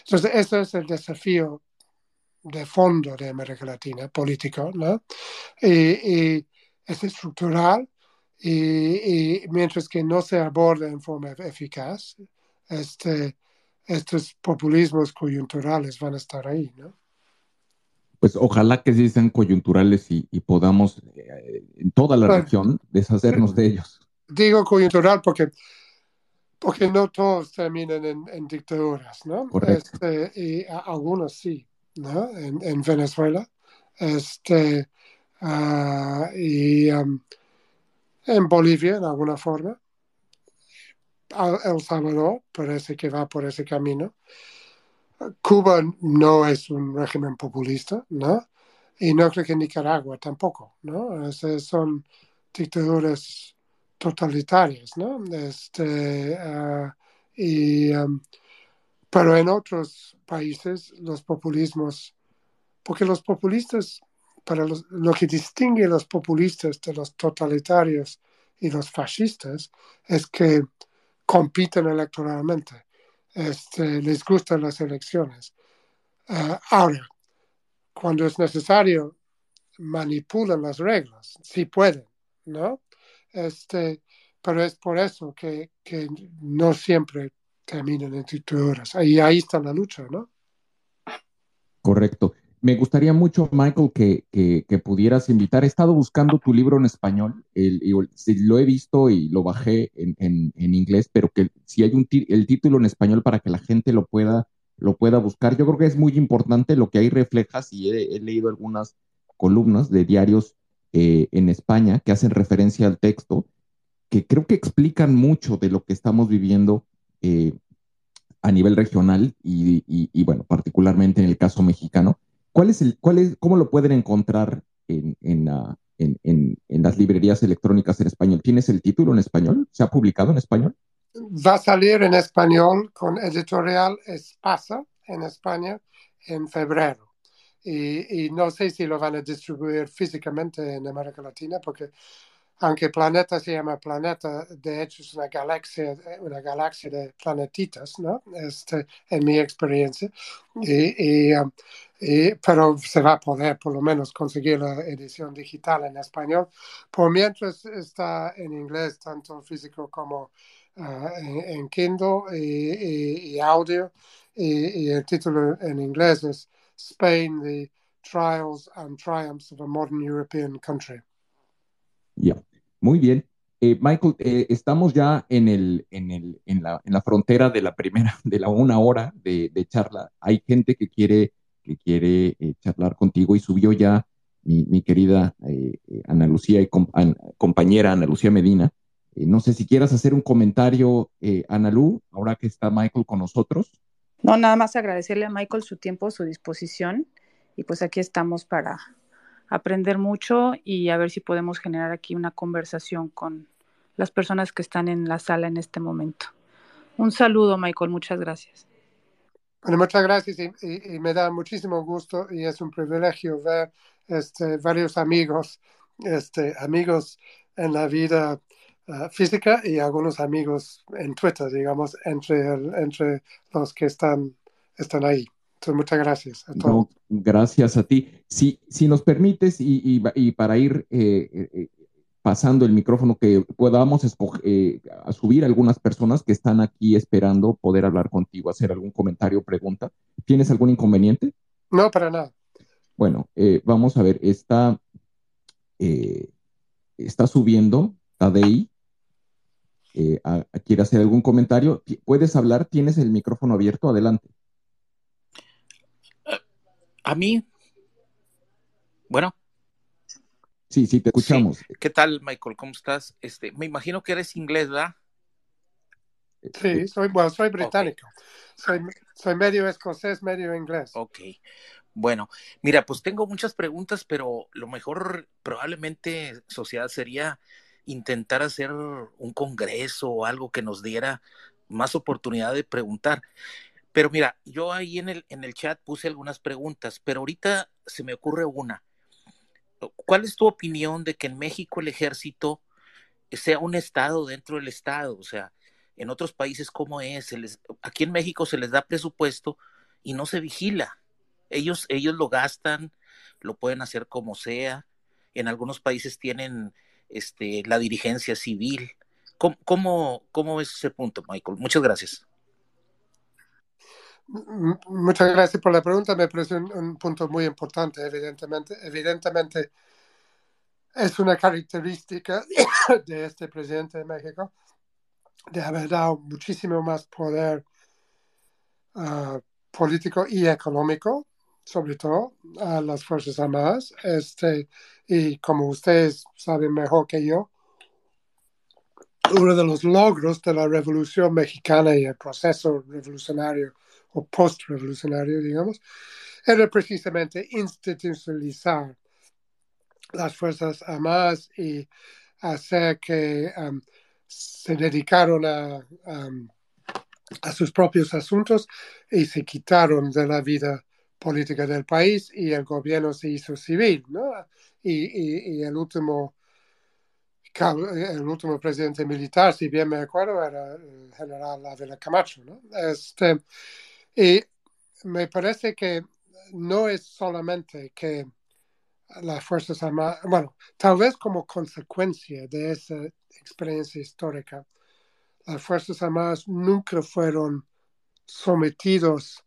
Entonces, ese es el desafío de fondo de América Latina, político, ¿no? Y, y es estructural, y, y mientras que no se aborda en forma eficaz, este, estos populismos coyunturales van a estar ahí, ¿no? Pues ojalá que sí sean coyunturales y, y podamos eh, en toda la bueno, región deshacernos de ellos. Digo coyuntural porque, porque no todos terminan en, en dictaduras, ¿no? Este, y a, algunos sí, ¿no? En, en Venezuela, este, uh, y um, en Bolivia en alguna forma. El Salvador parece que va por ese camino. Cuba no es un régimen populista, ¿no? Y no creo que Nicaragua tampoco, ¿no? Es, son dictaduras totalitarias, ¿no? Este, uh, y, um, pero en otros países los populismos, porque los populistas, para los, lo que distingue a los populistas de los totalitarios y los fascistas es que compiten electoralmente. Este, les gustan las elecciones. Uh, ahora, cuando es necesario, manipulan las reglas, si pueden, ¿no? Este, pero es por eso que, que no siempre terminan en dictaduras. Y ahí está la lucha, ¿no? Correcto. Me gustaría mucho, Michael, que, que, que pudieras invitar. He estado buscando tu libro en español, el, el, lo he visto y lo bajé en, en, en inglés, pero que si hay un t- el título en español para que la gente lo pueda, lo pueda buscar. Yo creo que es muy importante lo que ahí reflejas, y he, he leído algunas columnas de diarios eh, en España que hacen referencia al texto, que creo que explican mucho de lo que estamos viviendo eh, a nivel regional y, y, y, bueno, particularmente en el caso mexicano. ¿Cuál es el, cuál es, ¿Cómo lo pueden encontrar en, en, uh, en, en, en las librerías electrónicas en español? ¿Tienes el título en español? ¿Se ha publicado en español? Va a salir en español con Editorial Espasa en España en febrero. Y, y no sé si lo van a distribuir físicamente en América Latina, porque aunque Planeta se llama Planeta, de hecho es una galaxia, una galaxia de planetitas, ¿no? Este, en mi experiencia. Y... y um, Y, pero se va a poder por lo menos conseguir la edición digital en español. Por mientras está en inglés, tanto físico como uh, en, en Kindle y, y, y audio. Y, y el título en inglés es Spain, the Trials and Triumphs of a Modern European Country. Ya, yeah. Muy bien. Eh, Michael, eh, estamos ya en el, en el, en la, en la frontera de la primera, de la una hora de, de charla. Hay gente que quiere... que quiere eh, charlar contigo y subió ya mi, mi querida eh, Ana Lucía y com, an, compañera Ana Lucía Medina. Eh, no sé si quieras hacer un comentario, eh, Ana Lu, ahora que está Michael con nosotros. No, nada más agradecerle a Michael su tiempo, su disposición, y pues aquí estamos para aprender mucho y a ver si podemos generar aquí una conversación con las personas que están en la sala en este momento. Un saludo, Michael, muchas gracias. Bueno, muchas gracias y, y, y me da muchísimo gusto y es un privilegio ver este, varios amigos, este, amigos en la vida uh, física y algunos amigos en Twitter, digamos, entre, el, entre los que están, están ahí. Entonces, muchas gracias a todos. No, gracias a ti. Si, si nos permites y, y, y para ir eh, eh, pasando el micrófono, que podamos escoger, eh, a subir algunas personas que están aquí esperando poder hablar contigo, hacer algún comentario o pregunta. ¿Tienes algún inconveniente? No, para nada. Bueno, eh, vamos a ver, está, eh, está subiendo Tadei, eh, a, a, quiere hacer algún comentario. ¿Puedes hablar? ¿Tienes el micrófono abierto? Adelante. ¿A mí? Bueno. Sí, sí, te escuchamos. Sí. ¿Qué tal, Michael? ¿Cómo estás? Este, me imagino que eres inglés, ¿verdad? Sí, soy, bueno, soy británico. Okay. Soy, soy medio escocés, medio inglés. Ok. Bueno, mira, pues tengo muchas preguntas, pero lo mejor probablemente, sociedad, sería intentar hacer un congreso o algo que nos diera más oportunidad de preguntar. Pero mira, yo ahí en el, en el chat puse algunas preguntas, pero ahorita se me ocurre una. ¿Cuál es tu opinión de que en México el ejército sea un estado dentro del estado? O sea, en otros países, ¿cómo es? Se les, aquí en México se les da presupuesto y no se vigila. Ellos, ellos lo gastan, lo pueden hacer como sea. En algunos países tienen este, la dirigencia civil. ¿Cómo, cómo, cómo es ese punto, Michael? Muchas gracias. Muchas gracias por la pregunta, me parece un, un punto muy importante, evidentemente. Evidentemente es una característica de este presidente de México de haber dado muchísimo más poder uh, político y económico, sobre todo a las Fuerzas Armadas. Este, y como ustedes saben mejor que yo, uno de los logros de la Revolución Mexicana y el proceso revolucionario o post-revolucionario, digamos, era precisamente institucionalizar las Fuerzas Armadas y hacer que um, se dedicaron a, um, a sus propios asuntos y se quitaron de la vida política del país y el gobierno se hizo civil, ¿no? Y, y, y el último... El último presidente militar, si bien me acuerdo, era el general Ávila Camacho, ¿no? Este, y me parece que no es solamente que las Fuerzas Armadas, bueno, tal vez como consecuencia de esa experiencia histórica, las Fuerzas Armadas nunca fueron sometidos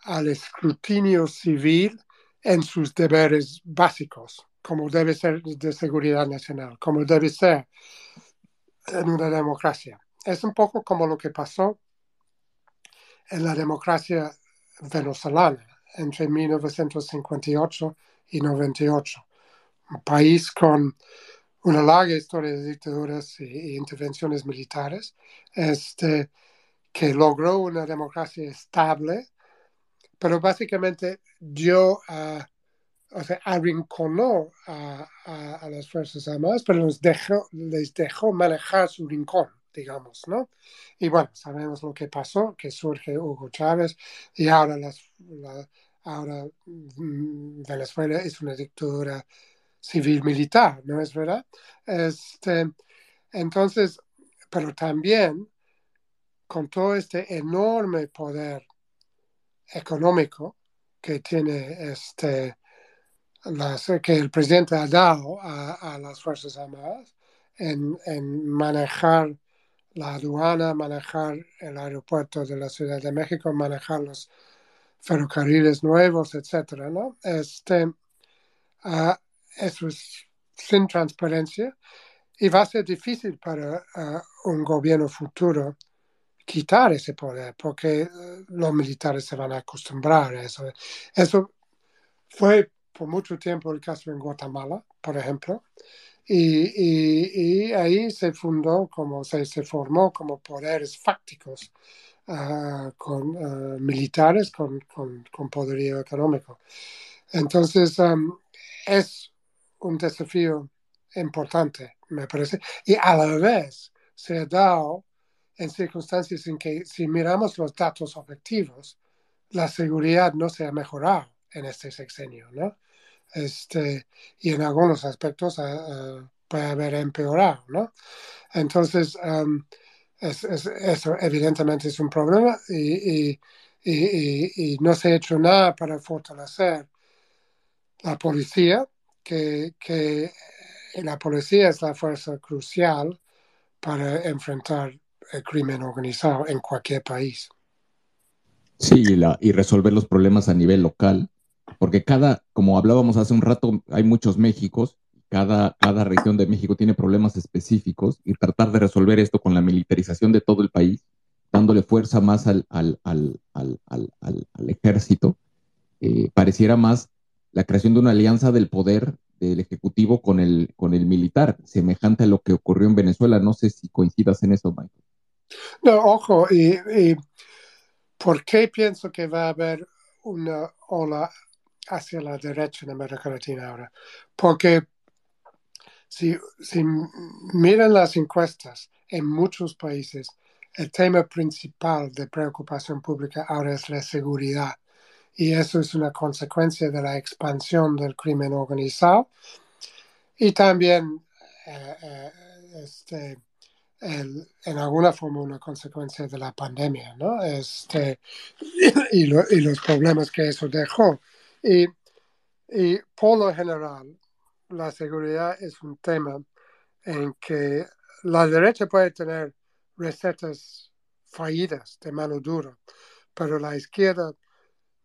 al escrutinio civil en sus deberes básicos, como debe ser de seguridad nacional, como debe ser en una democracia. Es un poco como lo que pasó en la democracia venezolana entre mil novecientos cincuenta y ocho y noventa y ocho. Un país con una larga historia de dictaduras y, y intervenciones militares, este, que logró una democracia estable, pero básicamente dio a... o sea, arrinconó a, a, a las Fuerzas Armadas, pero los dejó, les dejó manejar su rincón, digamos, ¿no? Y bueno, sabemos lo que pasó, que surge Hugo Chávez, y ahora, las, la, ahora Venezuela es una dictadura civil-militar, ¿no es verdad? Este, entonces, pero también, con todo este enorme poder económico que tiene este... Las, que el presidente ha dado a, a las Fuerzas Armadas en, en manejar la aduana, manejar el aeropuerto de la Ciudad de México, manejar los ferrocarriles nuevos, etcétera, ¿no? Este, uh, eso es sin transparencia y va a ser difícil para uh, un gobierno futuro quitar ese poder porque uh, los militares se van a acostumbrar a eso. Eso fue por mucho tiempo el caso en Guatemala, por ejemplo, y, y, y ahí se fundó, como se, se formó como poderes fácticos uh, con uh, militares, con, con, con poderío económico. Entonces, um, es un desafío importante, me parece, y a la vez se ha dado en circunstancias en que, si miramos los datos objetivos, la seguridad no se ha mejorado en este sexenio, ¿no? Este, y en algunos aspectos uh, uh, puede haber empeorado, ¿no? Entonces, um, es, es, eso evidentemente es un problema y, y, y, y, y no se ha hecho nada para fortalecer la policía, que, que la policía es la fuerza crucial para enfrentar el crimen organizado en cualquier país. Sí, y, la, y resolver los problemas a nivel local, porque cada, como hablábamos hace un rato, hay muchos Méxicos, cada, cada región de México tiene problemas específicos, y tratar de resolver esto con la militarización de todo el país, dándole fuerza más al, al, al, al, al, al, al ejército, eh, pareciera más la creación de una alianza del poder del Ejecutivo con el, con el militar, semejante a lo que ocurrió en Venezuela. No sé si coincidas en eso, Michael. No, ojo, y... y... ¿por qué pienso que va a haber una ola hacia la derecha en América Latina ahora? Porque si, si miran las encuestas en muchos países, el tema principal de preocupación pública ahora es la seguridad. Y eso es una consecuencia de la expansión del crimen organizado y también eh, eh, este... El, en alguna forma una consecuencia de la pandemia, ¿no? Este, y, lo, y los problemas que eso dejó. Y, y por lo general, la seguridad es un tema en que la derecha puede tener recetas fallidas de mano dura, pero la izquierda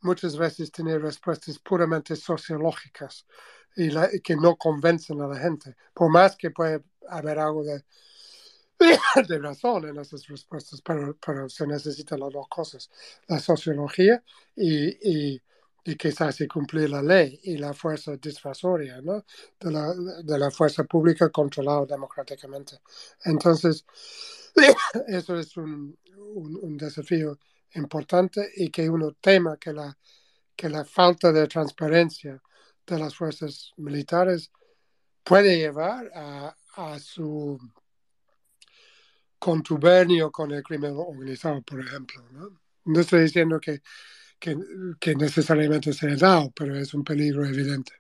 muchas veces tiene respuestas puramente sociológicas y, la, y que no convencen a la gente, por más que puede haber algo de de razón en esas respuestas, pero, pero se necesitan las dos cosas, la sociología y, y, y quizás y cumplir la ley y la fuerza disuasoria, ¿no? de, la, de la fuerza pública controlada democráticamente. Entonces, eso es un, un, un desafío importante, y que uno tema que la, que la falta de transparencia de las fuerzas militares puede llevar a, a su contubernio con el crimen organizado, por ejemplo, ¿no? No estoy diciendo que, que, que necesariamente se ha dado, pero es un peligro evidente.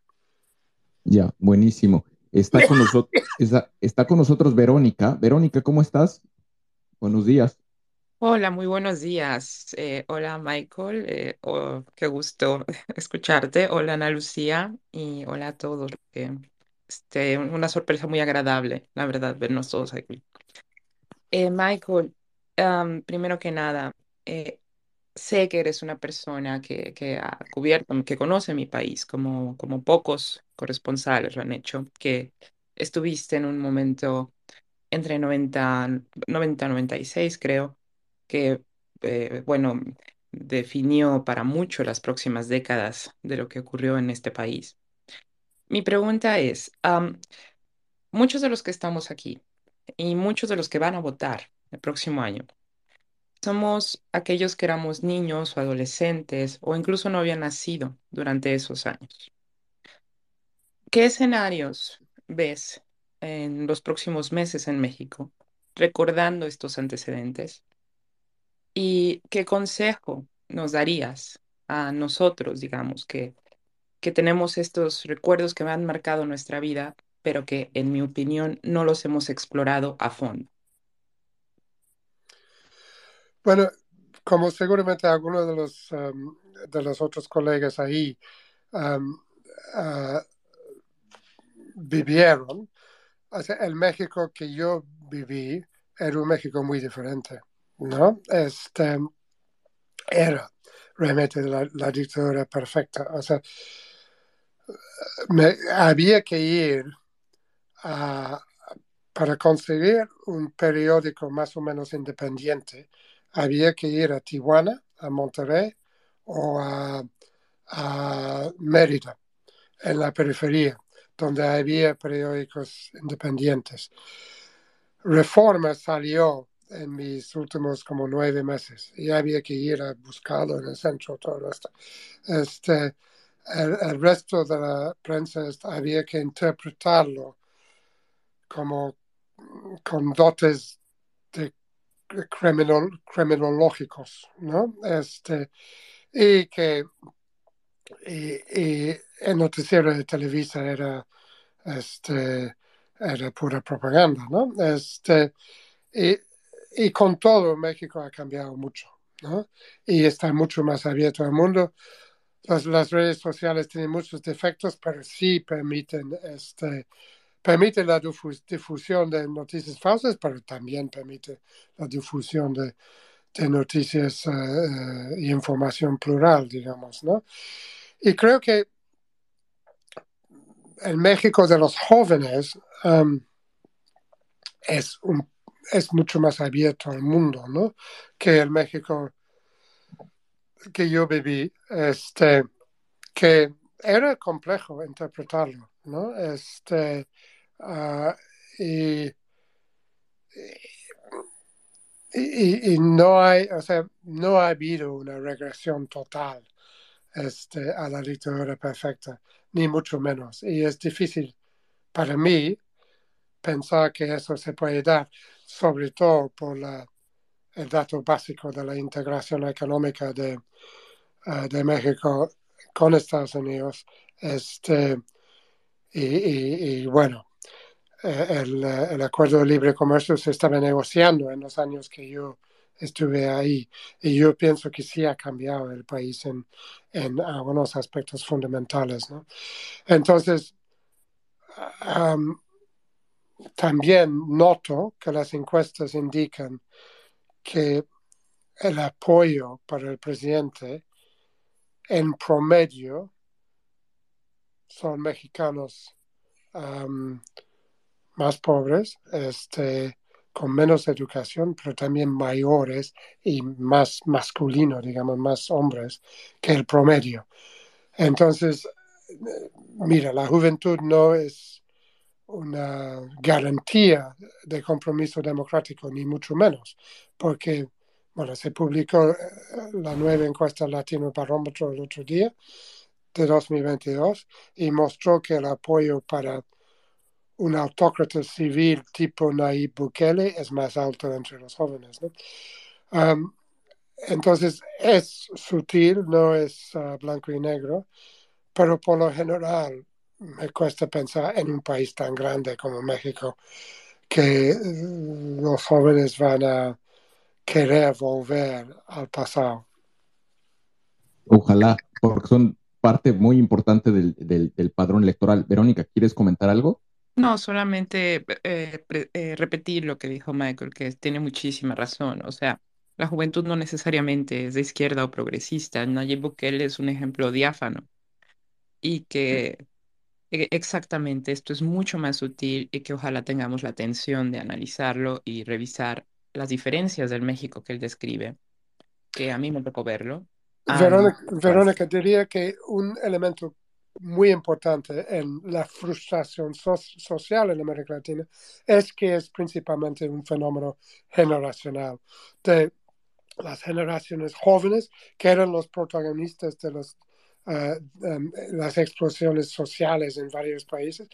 Ya, buenísimo. Está con, noso- está, está con nosotros Verónica. Verónica, ¿cómo estás? Buenos días. Hola, muy buenos días. Eh, hola, Michael. Eh, oh, qué gusto escucharte. Hola, Ana Lucía. Y hola a todos. Eh, este, una sorpresa muy agradable, la verdad, vernos todos aquí. Eh, Michael, um, primero que nada, eh, sé que eres una persona que, que ha cubierto, que conoce mi país, como, como pocos corresponsales lo han hecho, que estuviste en un momento entre noventa y noventa y seis, creo, que, eh, bueno, definió para mucho las próximas décadas de lo que ocurrió en este país. Mi pregunta es, um, muchos de los que estamos aquí, y muchos de los que van a votar el próximo año, somos aquellos que éramos niños o adolescentes o incluso no habían nacido durante esos años. ¿Qué escenarios ves en los próximos meses en México recordando estos antecedentes? ¿Y qué consejo nos darías a nosotros, digamos, que, que tenemos estos recuerdos que han marcado nuestra vida, pero que, en mi opinión, no los hemos explorado a fondo? Bueno, como seguramente algunos de los, um, de los otros colegas ahí um, uh, vivieron, o sea, el México que yo viví era un México muy diferente, ¿no? Este, era realmente la, la dictadura perfecta. O sea, me, había que ir Uh, para conseguir un periódico más o menos independiente, había que ir a Tijuana, a Monterrey o a, a Mérida. en la periferia, donde había periódicos independientes. Reforma salió en mis últimos como nueve meses y había que ir a buscarlo en el centro, todo esto. Este, el, el resto de la prensa había que interpretarlo como con dotes de criminol, criminológicos, ¿no? Este, y que y, y el noticiero de Televisa era este era pura propaganda, ¿no? Este, y, y con todo, México ha cambiado mucho, ¿no? Y está mucho más abierto al mundo. Las, las redes sociales tienen muchos defectos, pero sí permiten, este, permiten la difus- difusión de noticias falsas, pero también permite la difusión de, de noticias uh, y información plural, digamos, ¿no? Y creo que el México de los jóvenes um, es, un, es mucho más abierto al mundo, ¿no? Que el México que yo viví, este, que era complejo interpretarlo, ¿no? Este, uh, y, y, y, y no hay, o sea, no ha habido una regresión total este, a la dictadura perfecta, ni mucho menos. Y es difícil para mí pensar que eso se puede dar, sobre todo por la, el dato básico de la integración económica de, uh, de México con Estados Unidos. Este, y, y, y bueno, el, el acuerdo de libre comercio se estaba negociando en los años que yo estuve ahí, y yo pienso que sí ha cambiado el país en, en algunos aspectos fundamentales, ¿no? Entonces, um, también noto que las encuestas indican que el apoyo para el presidente en promedio son mexicanos um, más pobres, este, con menos educación, pero también mayores y más masculino, digamos, más hombres que el promedio. Entonces, mira, la juventud no es una garantía de compromiso democrático, ni mucho menos, porque, bueno, se publicó la nueva encuesta Latinobarómetro el otro día, de dos mil veintidós, y mostró que el apoyo para un autócrata civil tipo Nayib Bukele es más alto entre los jóvenes, ¿no? Um, entonces, es sutil, no es uh, blanco y negro, pero por lo general me cuesta pensar en un país tan grande como México que los jóvenes van a querer volver al pasado. Ojalá, porque son parte muy importante del, del, del padrón electoral. Verónica, ¿quieres comentar algo? No, solamente eh, pre, eh, repetir lo que dijo Michael, que tiene muchísima razón. O sea, la juventud no necesariamente es de izquierda o progresista. Nayib Bukele es un ejemplo diáfano y que eh, exactamente esto es mucho más sutil y que ojalá tengamos la atención de analizarlo y revisar las diferencias del México que él describe, que a mí me tocó verlo. Ah, Verónica, Verónica, diría que un elemento muy importante en la frustración so- social en América Latina es que es principalmente un fenómeno generacional de las generaciones jóvenes que eran los protagonistas de los, uh, um, las explosiones sociales en varios países,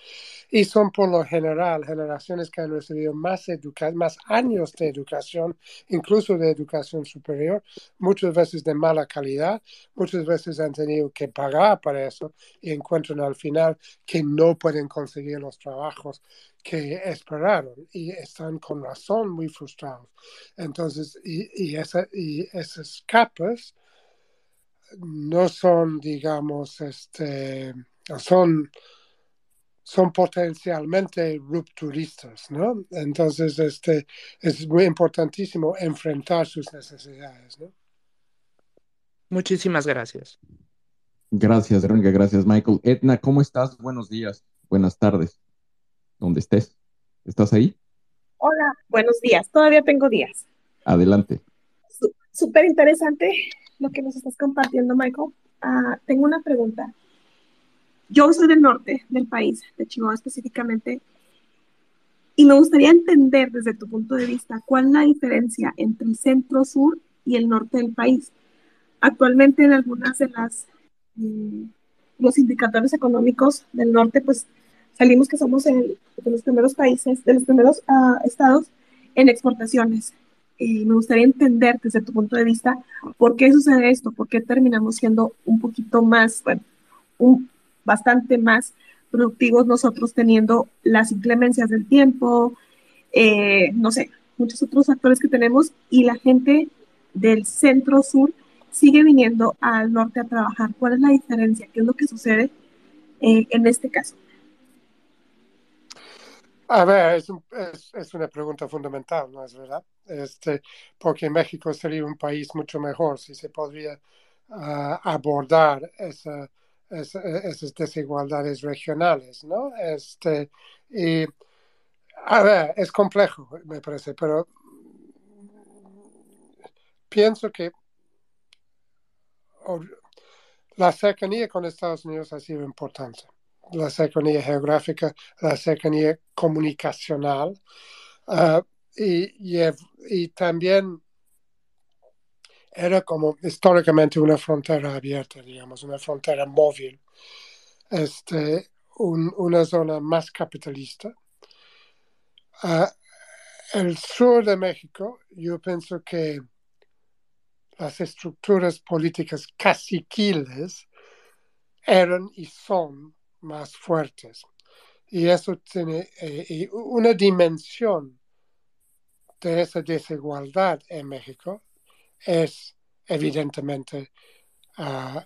y son por lo general generaciones que han recibido más, educa- más años de educación, incluso de educación superior, muchas veces de mala calidad, muchas veces han tenido que pagar para eso y encuentran al final que no pueden conseguir los trabajos que esperaron y están con razón muy frustrados. Entonces, y, y, esa, y esas capas no son, digamos, este, son, son potencialmente rupturistas, ¿no? Entonces, este, es muy importantísimo enfrentar sus necesidades, ¿no? Muchísimas gracias. Gracias, Verónica. Gracias, Michael. Edna, ¿cómo estás? Buenos días. Buenas tardes. ¿Dónde estés? ¿Estás ahí? Hola, buenos días. Todavía tengo días. Adelante. Sú- súper interesante lo que nos estás compartiendo, Michael. Uh, tengo una pregunta. Yo soy del norte del país, de Chihuahua específicamente, y me gustaría entender desde tu punto de vista cuál es la diferencia entre el centro-sur y el norte del país. Actualmente en algunas de las eh, los indicadores económicos del norte, pues salimos que somos el, de los primeros países, de los primeros uh, estados en exportaciones. Y me gustaría entender desde tu punto de vista por qué sucede esto, por qué terminamos siendo un poquito más, bueno, un, bastante más productivos nosotros teniendo las inclemencias del tiempo, eh, no sé, muchos otros factores que tenemos, y la gente del centro-sur sigue viniendo al norte a trabajar. ¿Cuál es la diferencia? ¿Qué es lo que sucede eh, en este caso? A ver, es, un, es, es una pregunta fundamental, ¿no es verdad? Este, porque México sería un país mucho mejor si se podría uh, abordar esa, esa, esas desigualdades regionales, ¿no? Este, y, a ver, es complejo, me parece, pero pienso que la cercanía con Estados Unidos ha sido importante. La cercanía geográfica, la cercanía comunicacional uh, y, y, y también era como históricamente una frontera abierta, digamos, una frontera móvil, este, un, una zona más capitalista. Uh, el sur de México, yo pienso que las estructuras políticas caciquiles eran y son más fuertes. Y eso tiene eh, una dimensión de esa desigualdad en México es evidentemente uh,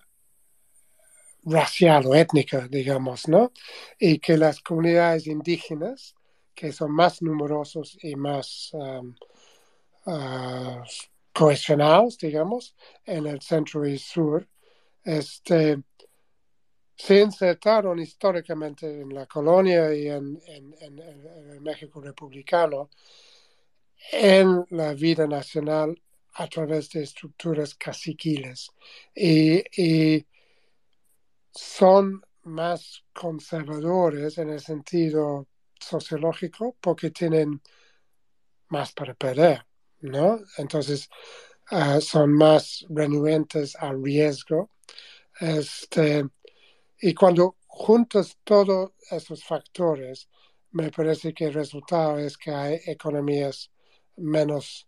racial o étnica, digamos, ¿no? Y que las comunidades indígenas, que son más numerosos y más um, uh, cohesionados, digamos, en el centro y sur, este, se insertaron históricamente en la colonia y en, en, en, en el México republicano en la vida nacional a través de estructuras caciquiles y, y son más conservadores en el sentido sociológico porque tienen más para perder, ¿no? Entonces uh, son más renuentes al riesgo. Este, y cuando juntas todos esos factores, me parece que el resultado es que hay economías menos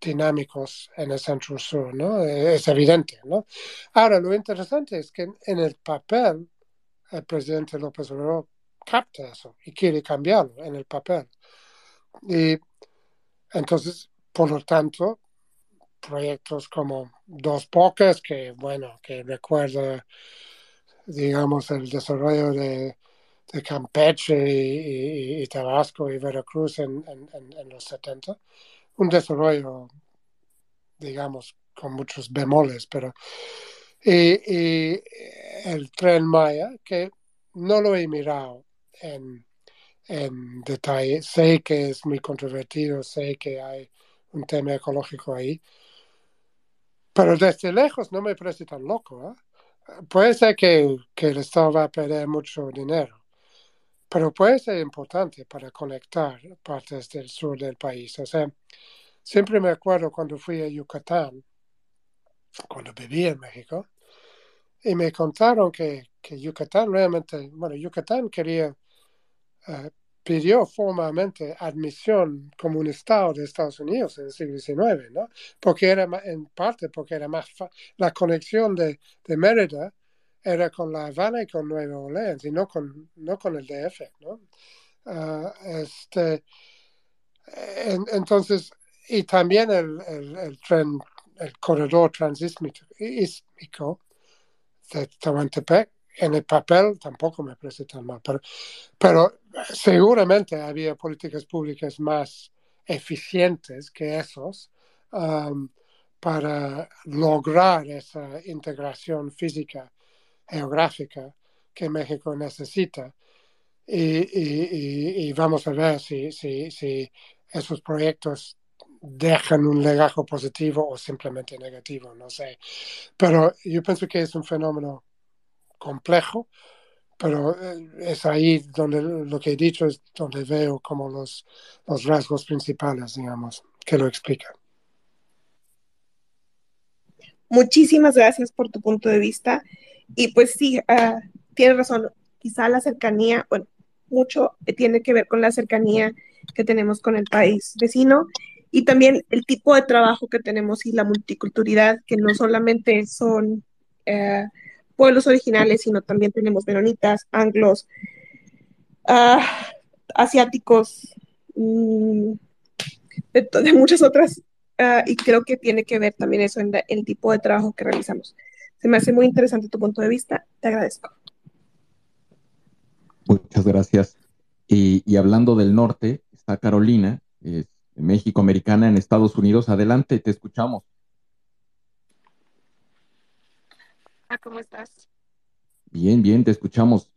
dinámicos en el centro-sur, ¿no? Es evidente, ¿no? Ahora, lo interesante es que en el papel el presidente López Obrador capta eso y quiere cambiarlo en el papel. Y entonces, por lo tanto, proyectos como Dos Bocas, que, bueno, que recuerda, digamos, el desarrollo de, de Campeche y, y, y Tabasco y Veracruz en, en, en los setenta, un desarrollo, digamos, con muchos bemoles, pero... Y, y el Tren Maya, que no lo he mirado en... en detalle. Sé que es muy controvertido, sé que hay un tema ecológico ahí, pero desde lejos no me parece tan loco, ¿eh? Puede ser que, que el Estado va a perder mucho dinero, pero puede ser importante para conectar partes del sur del país. O sea, siempre me acuerdo cuando fui a Yucatán, cuando vivía en México, y me contaron que, que Yucatán realmente, bueno, Yucatán quería Uh, pidió formalmente admisión como un estado de Estados Unidos en el siglo diecinueve, ¿no? Porque era en parte porque era más fa- la conexión de, de Mérida era con La Habana y con Nueva Orleans y no con no con el D F, ¿no? Uh, este en, entonces y también el, el, el tren el corredor transístmico de Tehuantepec en el papel tampoco me parece tan mal, pero, pero seguramente había políticas públicas más eficientes que esos um, para lograr esa integración física, geográfica que México necesita. Y, y, y, y vamos a ver si, si, si esos proyectos dejan un legajo positivo o simplemente negativo, no sé. Pero yo pienso que es un fenómeno complejo, pero es ahí donde lo que he dicho es donde veo como los, los rasgos principales, digamos, que lo explican. Muchísimas gracias por tu punto de vista. Y pues sí, uh, tienes razón, quizá la cercanía, bueno, mucho tiene que ver con la cercanía que tenemos con el país vecino y también el tipo de trabajo que tenemos y la multiculturalidad, que no solamente son uh, pueblos originales, sino también tenemos menonitas, anglos, uh, asiáticos, mm, de, de muchas otras, uh, y creo que tiene que ver también eso en la, el tipo de trabajo que realizamos. Se me hace muy interesante tu punto de vista, te agradezco. Muchas gracias. Y, y hablando del norte, está Carolina, es México-americana en Estados Unidos. Adelante, te escuchamos. Ah, ¿cómo estás? Bien, bien, te escuchamos.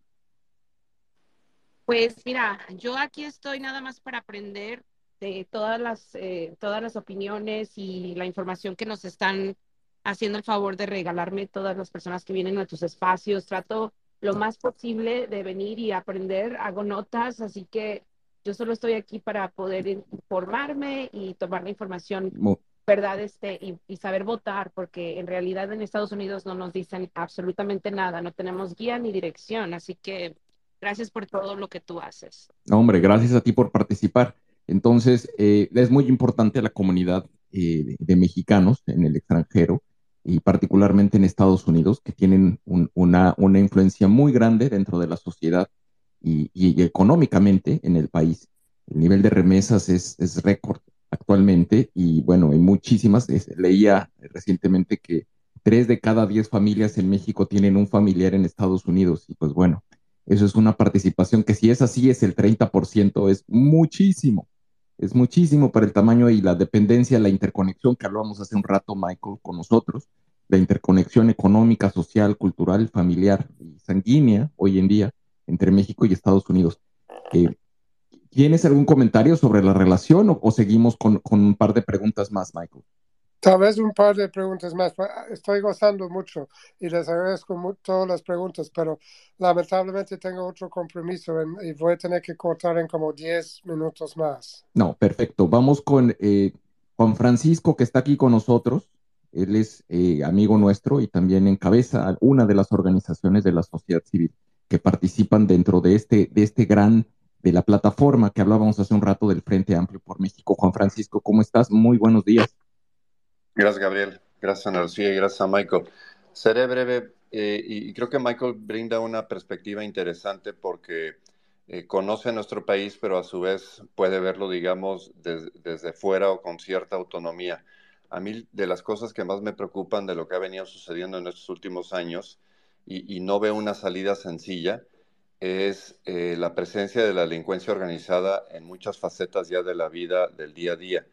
Pues mira, yo aquí estoy nada más para aprender de todas las, eh, todas las opiniones y la información que nos están haciendo el favor de regalarme todas las personas que vienen a tus espacios. Trato lo más posible de venir y aprender, hago notas, así que yo solo estoy aquí para poder informarme y tomar la información, ¿verdad? Este, y, y saber votar, porque en realidad en Estados Unidos no nos dicen absolutamente nada, no tenemos guía ni dirección, así que gracias por todo lo que tú haces. No, hombre, gracias a ti por participar. Entonces, eh, es muy importante la comunidad eh, de, de mexicanos en el extranjero, y particularmente en Estados Unidos, que tienen un, una, una influencia muy grande dentro de la sociedad y, y económicamente en el país. El nivel de remesas es, es récord actualmente, y bueno, hay muchísimas. Es, leía recientemente que tres de cada diez familias en México tienen un familiar en Estados Unidos, y pues bueno, eso es una participación que, si es así, es el treinta por ciento, es muchísimo. Es muchísimo para el tamaño y la dependencia, la interconexión que hablábamos hace un rato, Michael, con nosotros, la interconexión económica, social, cultural, familiar y sanguínea hoy en día entre México y Estados Unidos. Eh, ¿Tienes algún comentario sobre la relación o, o seguimos con, con un par de preguntas más, Michael? Tal vez un par de preguntas más. Estoy gozando mucho y les agradezco mucho todas las preguntas, pero lamentablemente tengo otro compromiso en, y voy a tener que cortar en como diez minutos más. No, perfecto. Vamos con eh, Juan Francisco, que está aquí con nosotros. Él es eh, amigo nuestro y también encabeza una de las organizaciones de la sociedad civil que participan dentro de este, de este gran, de la plataforma que hablábamos hace un rato del Frente Amplio por México. Juan Francisco, ¿cómo estás? Muy buenos días. Gracias, Gabriel. Gracias, Ana Lucía, y gracias a Michael. Seré breve, eh, y creo que Michael brinda una perspectiva interesante porque eh, conoce nuestro país, pero a su vez puede verlo, digamos, des, desde fuera o con cierta autonomía. A mí, de las cosas que más me preocupan de lo que ha venido sucediendo en estos últimos años, y, y no veo una salida sencilla, es eh, la presencia de la delincuencia organizada en muchas facetas ya de la vida del día a día.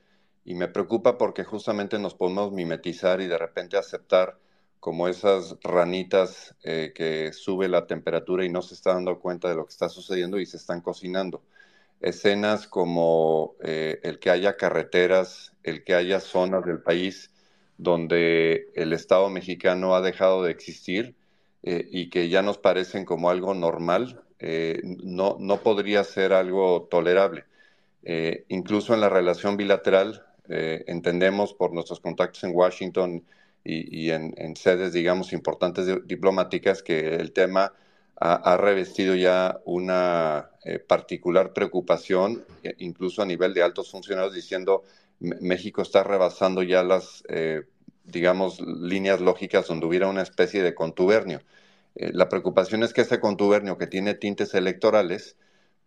Y me preocupa porque justamente nos podemos mimetizar y de repente aceptar como esas ranitas eh, que sube la temperatura y no se está dando cuenta de lo que está sucediendo y se están cocinando. Escenas como eh, el que haya carreteras, el que haya zonas del país donde el Estado mexicano ha dejado de existir eh, y que ya nos parecen como algo normal, eh, no, no podría ser algo tolerable. Eh, incluso en la relación bilateral, Eh, entendemos por nuestros contactos en Washington y, y en, en sedes, digamos, importantes de, diplomáticas, que el tema ha, ha revestido ya una eh, particular preocupación, eh, incluso a nivel de altos funcionarios, diciendo México está rebasando ya las, eh, digamos, líneas lógicas donde hubiera una especie de contubernio. Eh, la preocupación es que ese contubernio, que tiene tintes electorales,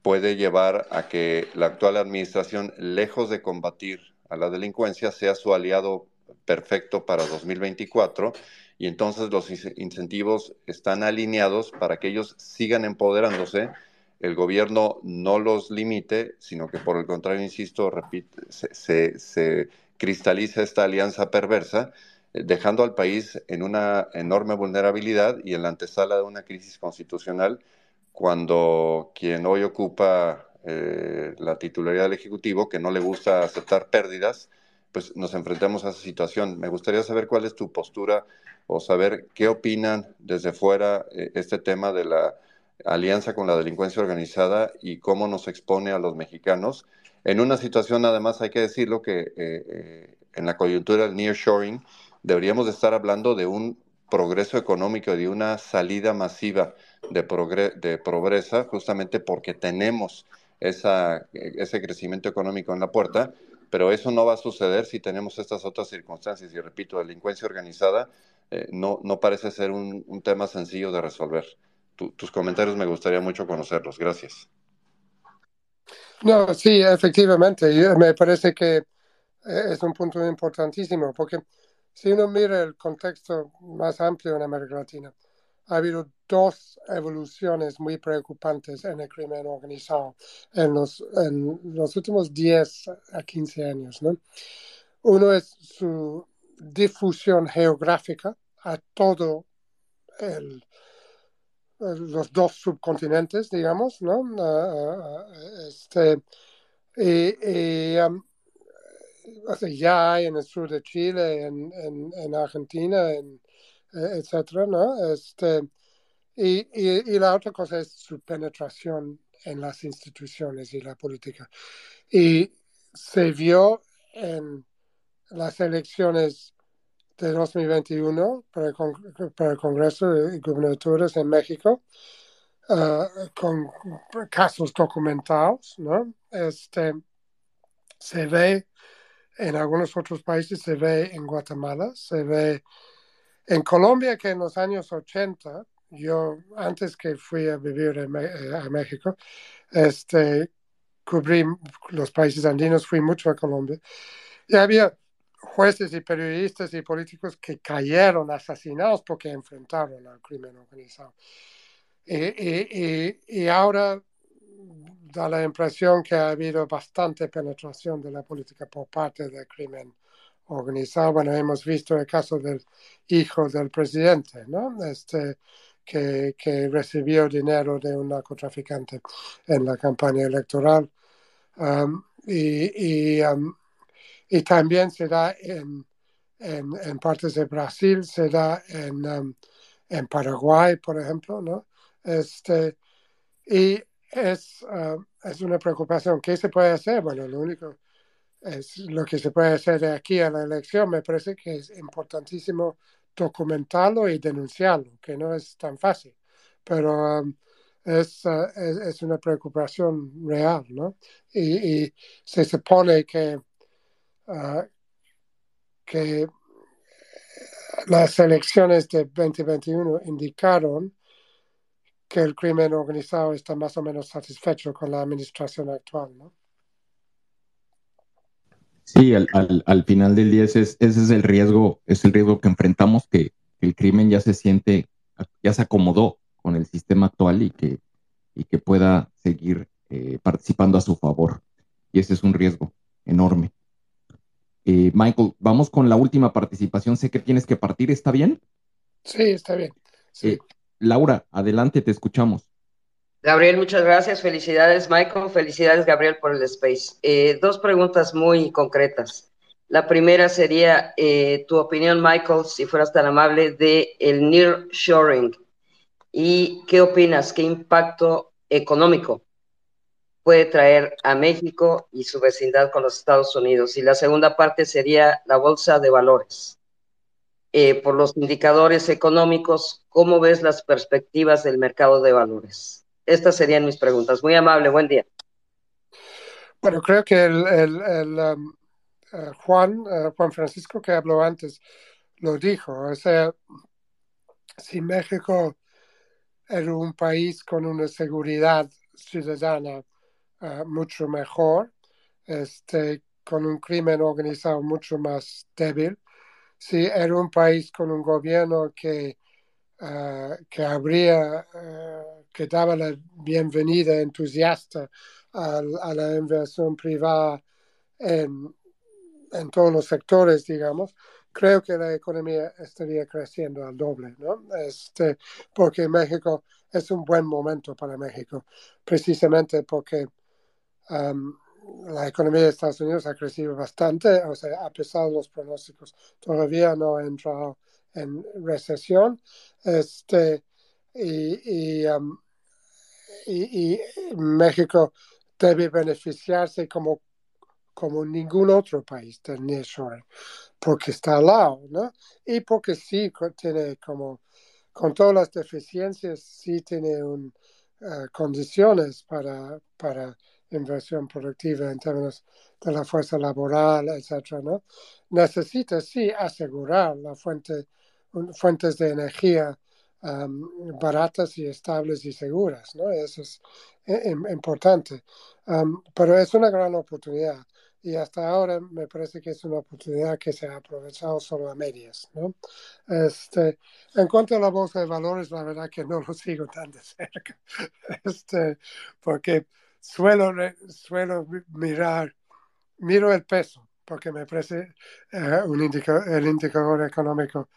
puede llevar a que la actual administración, lejos de combatir a la delincuencia, sea su aliado perfecto para dos mil veinticuatro, y entonces los incentivos están alineados para que ellos sigan empoderándose, el gobierno no los limite, sino que por el contrario, insisto, repite, se, se, se cristaliza esta alianza perversa, dejando al país en una enorme vulnerabilidad y en la antesala de una crisis constitucional, cuando quien hoy ocupa Eh, la titularidad del Ejecutivo, que no le gusta aceptar pérdidas, pues nos enfrentamos a esa situación. Me gustaría saber cuál es tu postura o saber qué opinan desde fuera eh, este tema de la alianza con la delincuencia organizada y cómo nos expone a los mexicanos. En una situación, además, hay que decirlo, que eh, eh, en la coyuntura del nearshoring deberíamos de estar hablando de un progreso económico y de una salida masiva de, de pobreza, justamente porque tenemos esa, ese crecimiento económico en la puerta, pero eso no va a suceder si tenemos estas otras circunstancias. Y repito, delincuencia organizada eh, no, no parece ser un, un tema sencillo de resolver. Tu, tus comentarios me gustaría mucho conocerlos. Gracias. No, sí, efectivamente. Me parece que es un punto importantísimo, porque si uno mira el contexto más amplio en América Latina, ha habido dos evoluciones muy preocupantes en el crimen organizado en los, en los últimos diez a quince años, ¿no? Uno es su difusión geográfica a todo el, los dos subcontinentes, digamos, ¿no? Este, y, y, um, o sea, ya hay en el sur de Chile, en, en, en Argentina, en, etcétera, ¿no? Este, y, y, y la otra cosa es su penetración en las instituciones y la política. Y se vio en las elecciones de dos mil veintiuno para el, con para el Congreso y gubernaturas en México, uh, con casos documentados, ¿no? Este, se ve en algunos otros países, se ve en Guatemala, se ve en Colombia, que en los años ochenta, yo antes que fui a vivir a México, este, cubrí los países andinos, fui mucho a Colombia, y había jueces y periodistas y políticos que cayeron asesinados porque enfrentaron al crimen organizado. Y, y, y, y ahora da la impresión que ha habido bastante penetración de la política por parte del crimen organizado. Bueno, hemos visto el caso del hijo del presidente, ¿no? Este, que, que recibió dinero de un narcotraficante en la campaña electoral. Um, y, y, um, y también se da en, en, en partes de Brasil, se da en, um, en Paraguay, por ejemplo, ¿no? Este, y Es, uh, es una preocupación. ¿Qué se puede hacer? Bueno, lo único es lo que se puede hacer de aquí a la elección. Me parece que es importantísimo documentarlo y denunciarlo, que no es tan fácil, pero um, es, uh, es, es una preocupación real, ¿no? Y, y se supone que, uh, que las elecciones de veinte veintiuno indicaron que el crimen organizado está más o menos satisfecho con la administración actual, ¿no? Sí, al, al, al final del día ese es, ese es el riesgo, es el riesgo que enfrentamos, que el crimen ya se siente, ya se acomodó con el sistema actual y que, y que pueda seguir eh, participando a su favor. Y ese es un riesgo enorme. Eh, Michael, vamos con la última participación. Sé que tienes que partir, ¿está bien? Sí, está bien. Sí. Eh, Laura, adelante, te escuchamos. Gabriel, muchas gracias. Felicidades, Michael. Felicidades, Gabriel, por el space. Eh, dos preguntas muy concretas. La primera sería eh, tu opinión, Michael, si fueras tan amable, de el nearshoring. ¿Y qué opinas? ¿Qué impacto económico puede traer a México y su vecindad con los Estados Unidos? Y la segunda parte sería la bolsa de valores. Eh, por los indicadores económicos, ¿cómo ves las perspectivas del mercado de valores? Estas serían mis preguntas. Muy amable, buen día. Bueno, creo que el, el, el, um, uh, Juan, uh, Juan Francisco, que habló antes, lo dijo. O sea, si México era un país con una seguridad ciudadana uh, mucho mejor, este, con un crimen organizado mucho más débil, si era un país con un gobierno que, uh, que abría, uh, que daba la bienvenida entusiasta a, a la inversión privada en, en todos los sectores, digamos, creo que la economía estaría creciendo al doble, ¿no? Este, porque México es un buen momento para México, precisamente porque Um, la economía de Estados Unidos ha crecido bastante, o sea, a pesar de los pronósticos, todavía no ha entrado en recesión. Este, y, y um, y, y México debe beneficiarse como, como ningún otro país del nearshoring, porque está al lado, ¿no? Y porque sí tiene como, con todas las deficiencias, sí tiene un, uh, condiciones para, para inversión productiva en términos de la fuerza laboral, etcétera, ¿no? Necesita, sí, asegurar la fuente, un, fuentes de energía um, baratas y estables y seguras, ¿no? Eso es im- importante. Um, pero es una gran oportunidad y hasta ahora me parece que es una oportunidad que se ha aprovechado solo a medias, ¿no? Este, en cuanto a la bolsa de valores, la verdad que no lo sigo tan de cerca, este, porque... Suelo, suelo mirar, miro el peso, porque me parece eh, un indicador, el indicador económico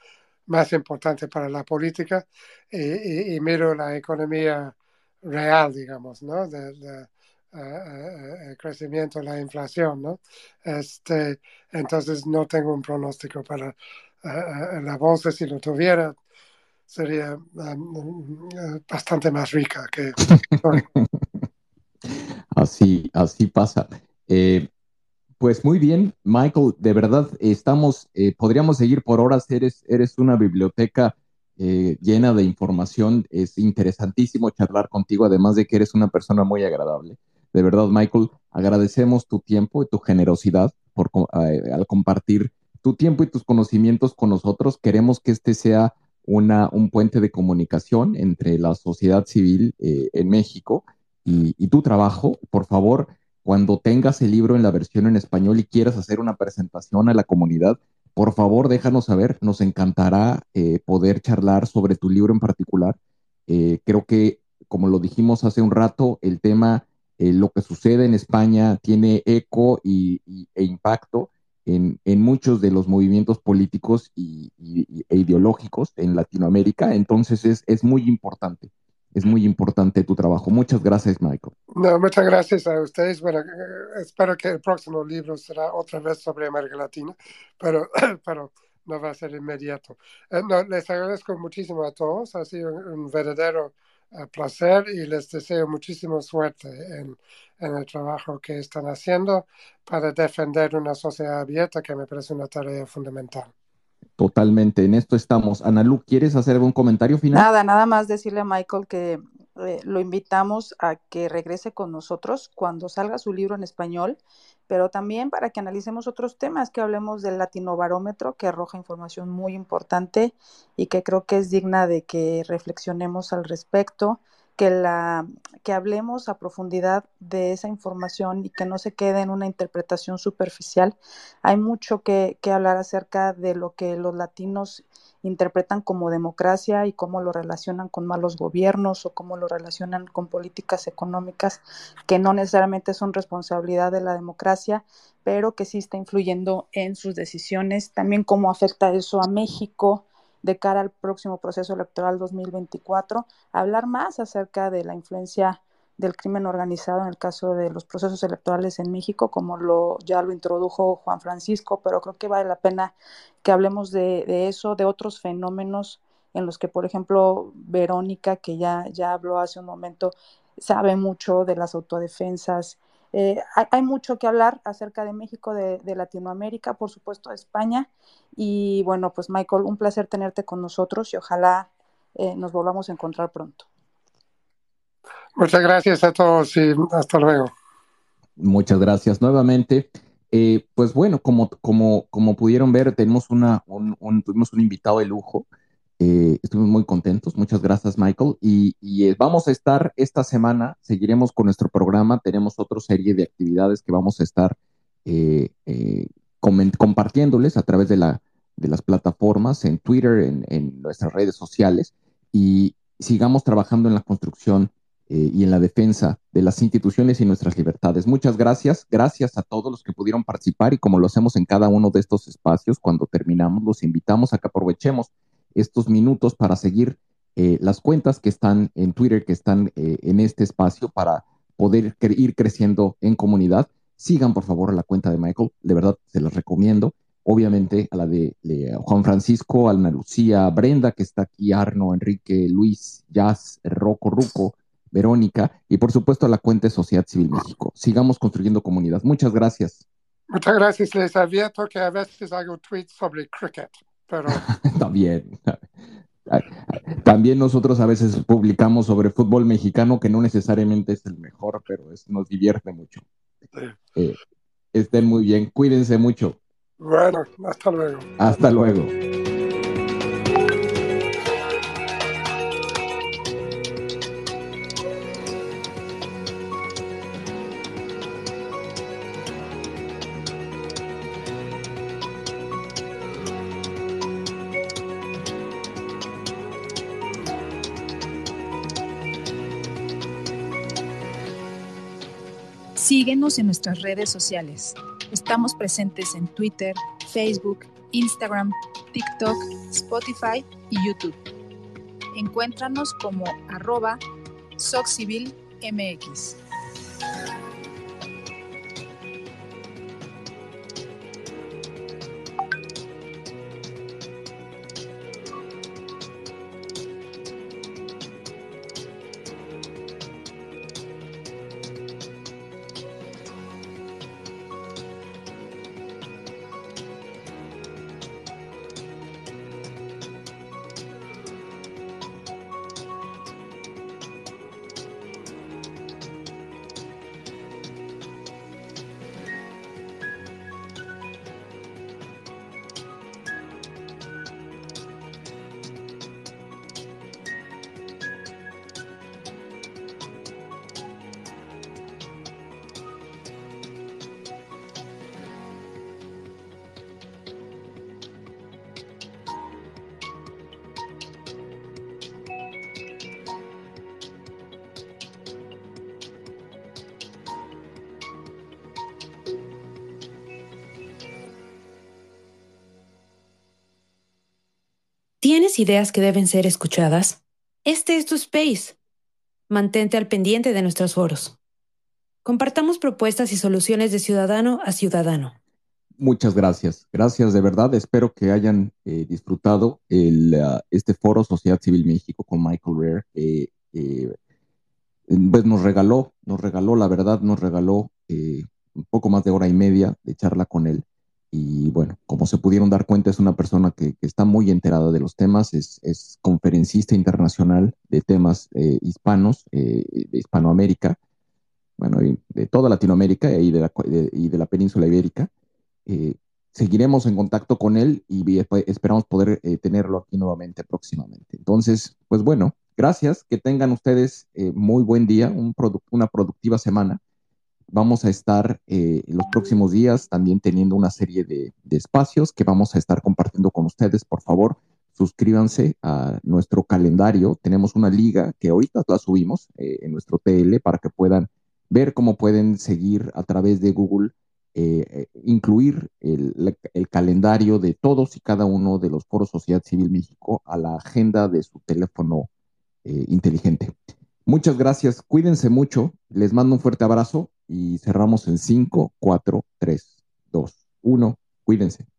más importante para la política, y, y, y miro la economía real, digamos, ¿no? De, de, uh, uh, el crecimiento, la inflación, ¿no? Este, entonces no tengo un pronóstico para uh, la bolsa. Si lo tuviera, sería um, bastante más rica que... Así, así pasa. Eh, pues muy bien, Michael, de verdad estamos, eh, podríamos seguir por horas, eres, eres una biblioteca eh, llena de información, es interesantísimo charlar contigo, además de que eres una persona muy agradable. De verdad, Michael, agradecemos tu tiempo y tu generosidad por, eh, al compartir tu tiempo y tus conocimientos con nosotros. Queremos que este sea una, un puente de comunicación entre la sociedad civil eh, en México Y, y tu trabajo. Por favor, cuando tengas el libro en la versión en español y quieras hacer una presentación a la comunidad, por favor déjanos saber, nos encantará eh, poder charlar sobre tu libro en particular. Eh, creo que, como lo dijimos hace un rato, el tema, eh, lo que sucede en España tiene eco y, y, e impacto en, en muchos de los movimientos políticos y, y, e ideológicos en Latinoamérica, entonces es, es muy importante. Es muy importante tu trabajo. Muchas gracias, Michael. No, muchas gracias a ustedes. Bueno, espero que el próximo libro será otra vez sobre América Latina, pero, pero no va a ser inmediato. Eh, no, les agradezco muchísimo a todos. Ha sido un verdadero uh, placer y les deseo muchísima suerte en, en el trabajo que están haciendo para defender una sociedad abierta, que me parece una tarea fundamental. Totalmente, en esto estamos. Ana Lu, ¿quieres hacer algún comentario final? Nada, nada más decirle a Michael que eh, lo invitamos a que regrese con nosotros cuando salga su libro en español, pero también para que analicemos otros temas, que hablemos del Latinobarómetro, que arroja información muy importante y que creo que es digna de que reflexionemos al respecto, que, la, que hablemos a profundidad de esa información y que no se quede en una interpretación superficial. Hay mucho que, que hablar acerca de lo que los latinos interpretan como democracia y cómo lo relacionan con malos gobiernos o cómo lo relacionan con políticas económicas que no necesariamente son responsabilidad de la democracia, pero que sí está influyendo en sus decisiones. También cómo afecta eso a México de cara al próximo proceso electoral dos mil veinticuatro, hablar más acerca de la influencia del crimen organizado en el caso de los procesos electorales en México, como lo ya lo introdujo Juan Francisco, pero creo que vale la pena que hablemos de, de eso, de otros fenómenos en los que, por ejemplo, Verónica, que ya, ya habló hace un momento, sabe mucho de las autodefensas. Eh, hay, hay mucho que hablar acerca de México, de, de Latinoamérica, por supuesto, de España. Y bueno, pues Michael, un placer tenerte con nosotros y ojalá eh, nos volvamos a encontrar pronto. Muchas gracias a todos y hasta luego. Muchas gracias nuevamente. Eh, pues bueno, como, como, como pudieron ver, tenemos una, un, un, tuvimos un invitado de lujo. Eh, estuvimos muy contentos, muchas gracias, Michael, y, y eh, vamos a estar esta semana, seguiremos con nuestro programa, tenemos otra serie de actividades que vamos a estar eh, eh, coment- compartiéndoles a través de, la, de las plataformas, en Twitter, en, en nuestras redes sociales, y sigamos trabajando en la construcción eh, y en la defensa de las instituciones y nuestras libertades. Muchas gracias, gracias a todos los que pudieron participar, y como lo hacemos en cada uno de estos espacios, cuando terminamos los invitamos a que aprovechemos estos minutos para seguir eh, las cuentas que están en Twitter, que están eh, en este espacio, para poder cre- ir creciendo en comunidad. Sigan, por favor, la cuenta de Michael, de verdad, se las recomiendo. Obviamente a la de, de Juan Francisco, Ana Lucía, Brenda, que está aquí, Arno, Enrique, Luis, Jazz, Rocco, Ruco, Verónica y por supuesto a la cuenta de Sociedad Civil México. Sigamos construyendo comunidad. Muchas gracias. Muchas gracias. Les advierto que a veces hago tweets sobre cricket, pero... También. También nosotros a veces publicamos sobre fútbol mexicano, que no necesariamente es el mejor, pero es, nos divierte mucho. Sí. Eh, estén muy bien. Cuídense mucho. Bueno, hasta luego. Hasta luego. Síguenos en nuestras redes sociales. Estamos presentes en Twitter, Facebook, Instagram, TikTok, Spotify y YouTube. Encuéntranos como arroba SocCivilMX. ¿Tienes ideas que deben ser escuchadas? Este es tu space. Mantente al pendiente de nuestros foros. Compartamos propuestas y soluciones de ciudadano a ciudadano. Muchas gracias. Gracias de verdad. Espero que hayan eh, disfrutado el, uh, este foro Sociedad Civil México con Michael Reid. Eh, eh, pues nos regaló, nos regaló, la verdad, nos regaló eh, un poco más de hora y media de charla con él. Y bueno, como se pudieron dar cuenta, es una persona que, que está muy enterada de los temas, es, es conferencista internacional de temas eh, hispanos, eh, de Hispanoamérica, bueno, de toda Latinoamérica y de la, de, y de la península ibérica. Eh, seguiremos en contacto con él y esperamos poder eh, tenerlo aquí nuevamente próximamente. Entonces, pues bueno, gracias, que tengan ustedes eh, muy buen día, un produ- una productiva semana. Vamos a estar eh, en los próximos días también teniendo una serie de, de espacios que vamos a estar compartiendo con ustedes. Por favor, suscríbanse a nuestro calendario. Tenemos una liga que ahorita la subimos eh, en nuestro T L para que puedan ver cómo pueden seguir a través de Google, eh, incluir el, el calendario de todos y cada uno de los foros Sociedad Civil México a la agenda de su teléfono eh, inteligente. Muchas gracias. Cuídense mucho. Les mando un fuerte abrazo. Y cerramos en cinco, cuatro, tres, dos, uno. Cuídense.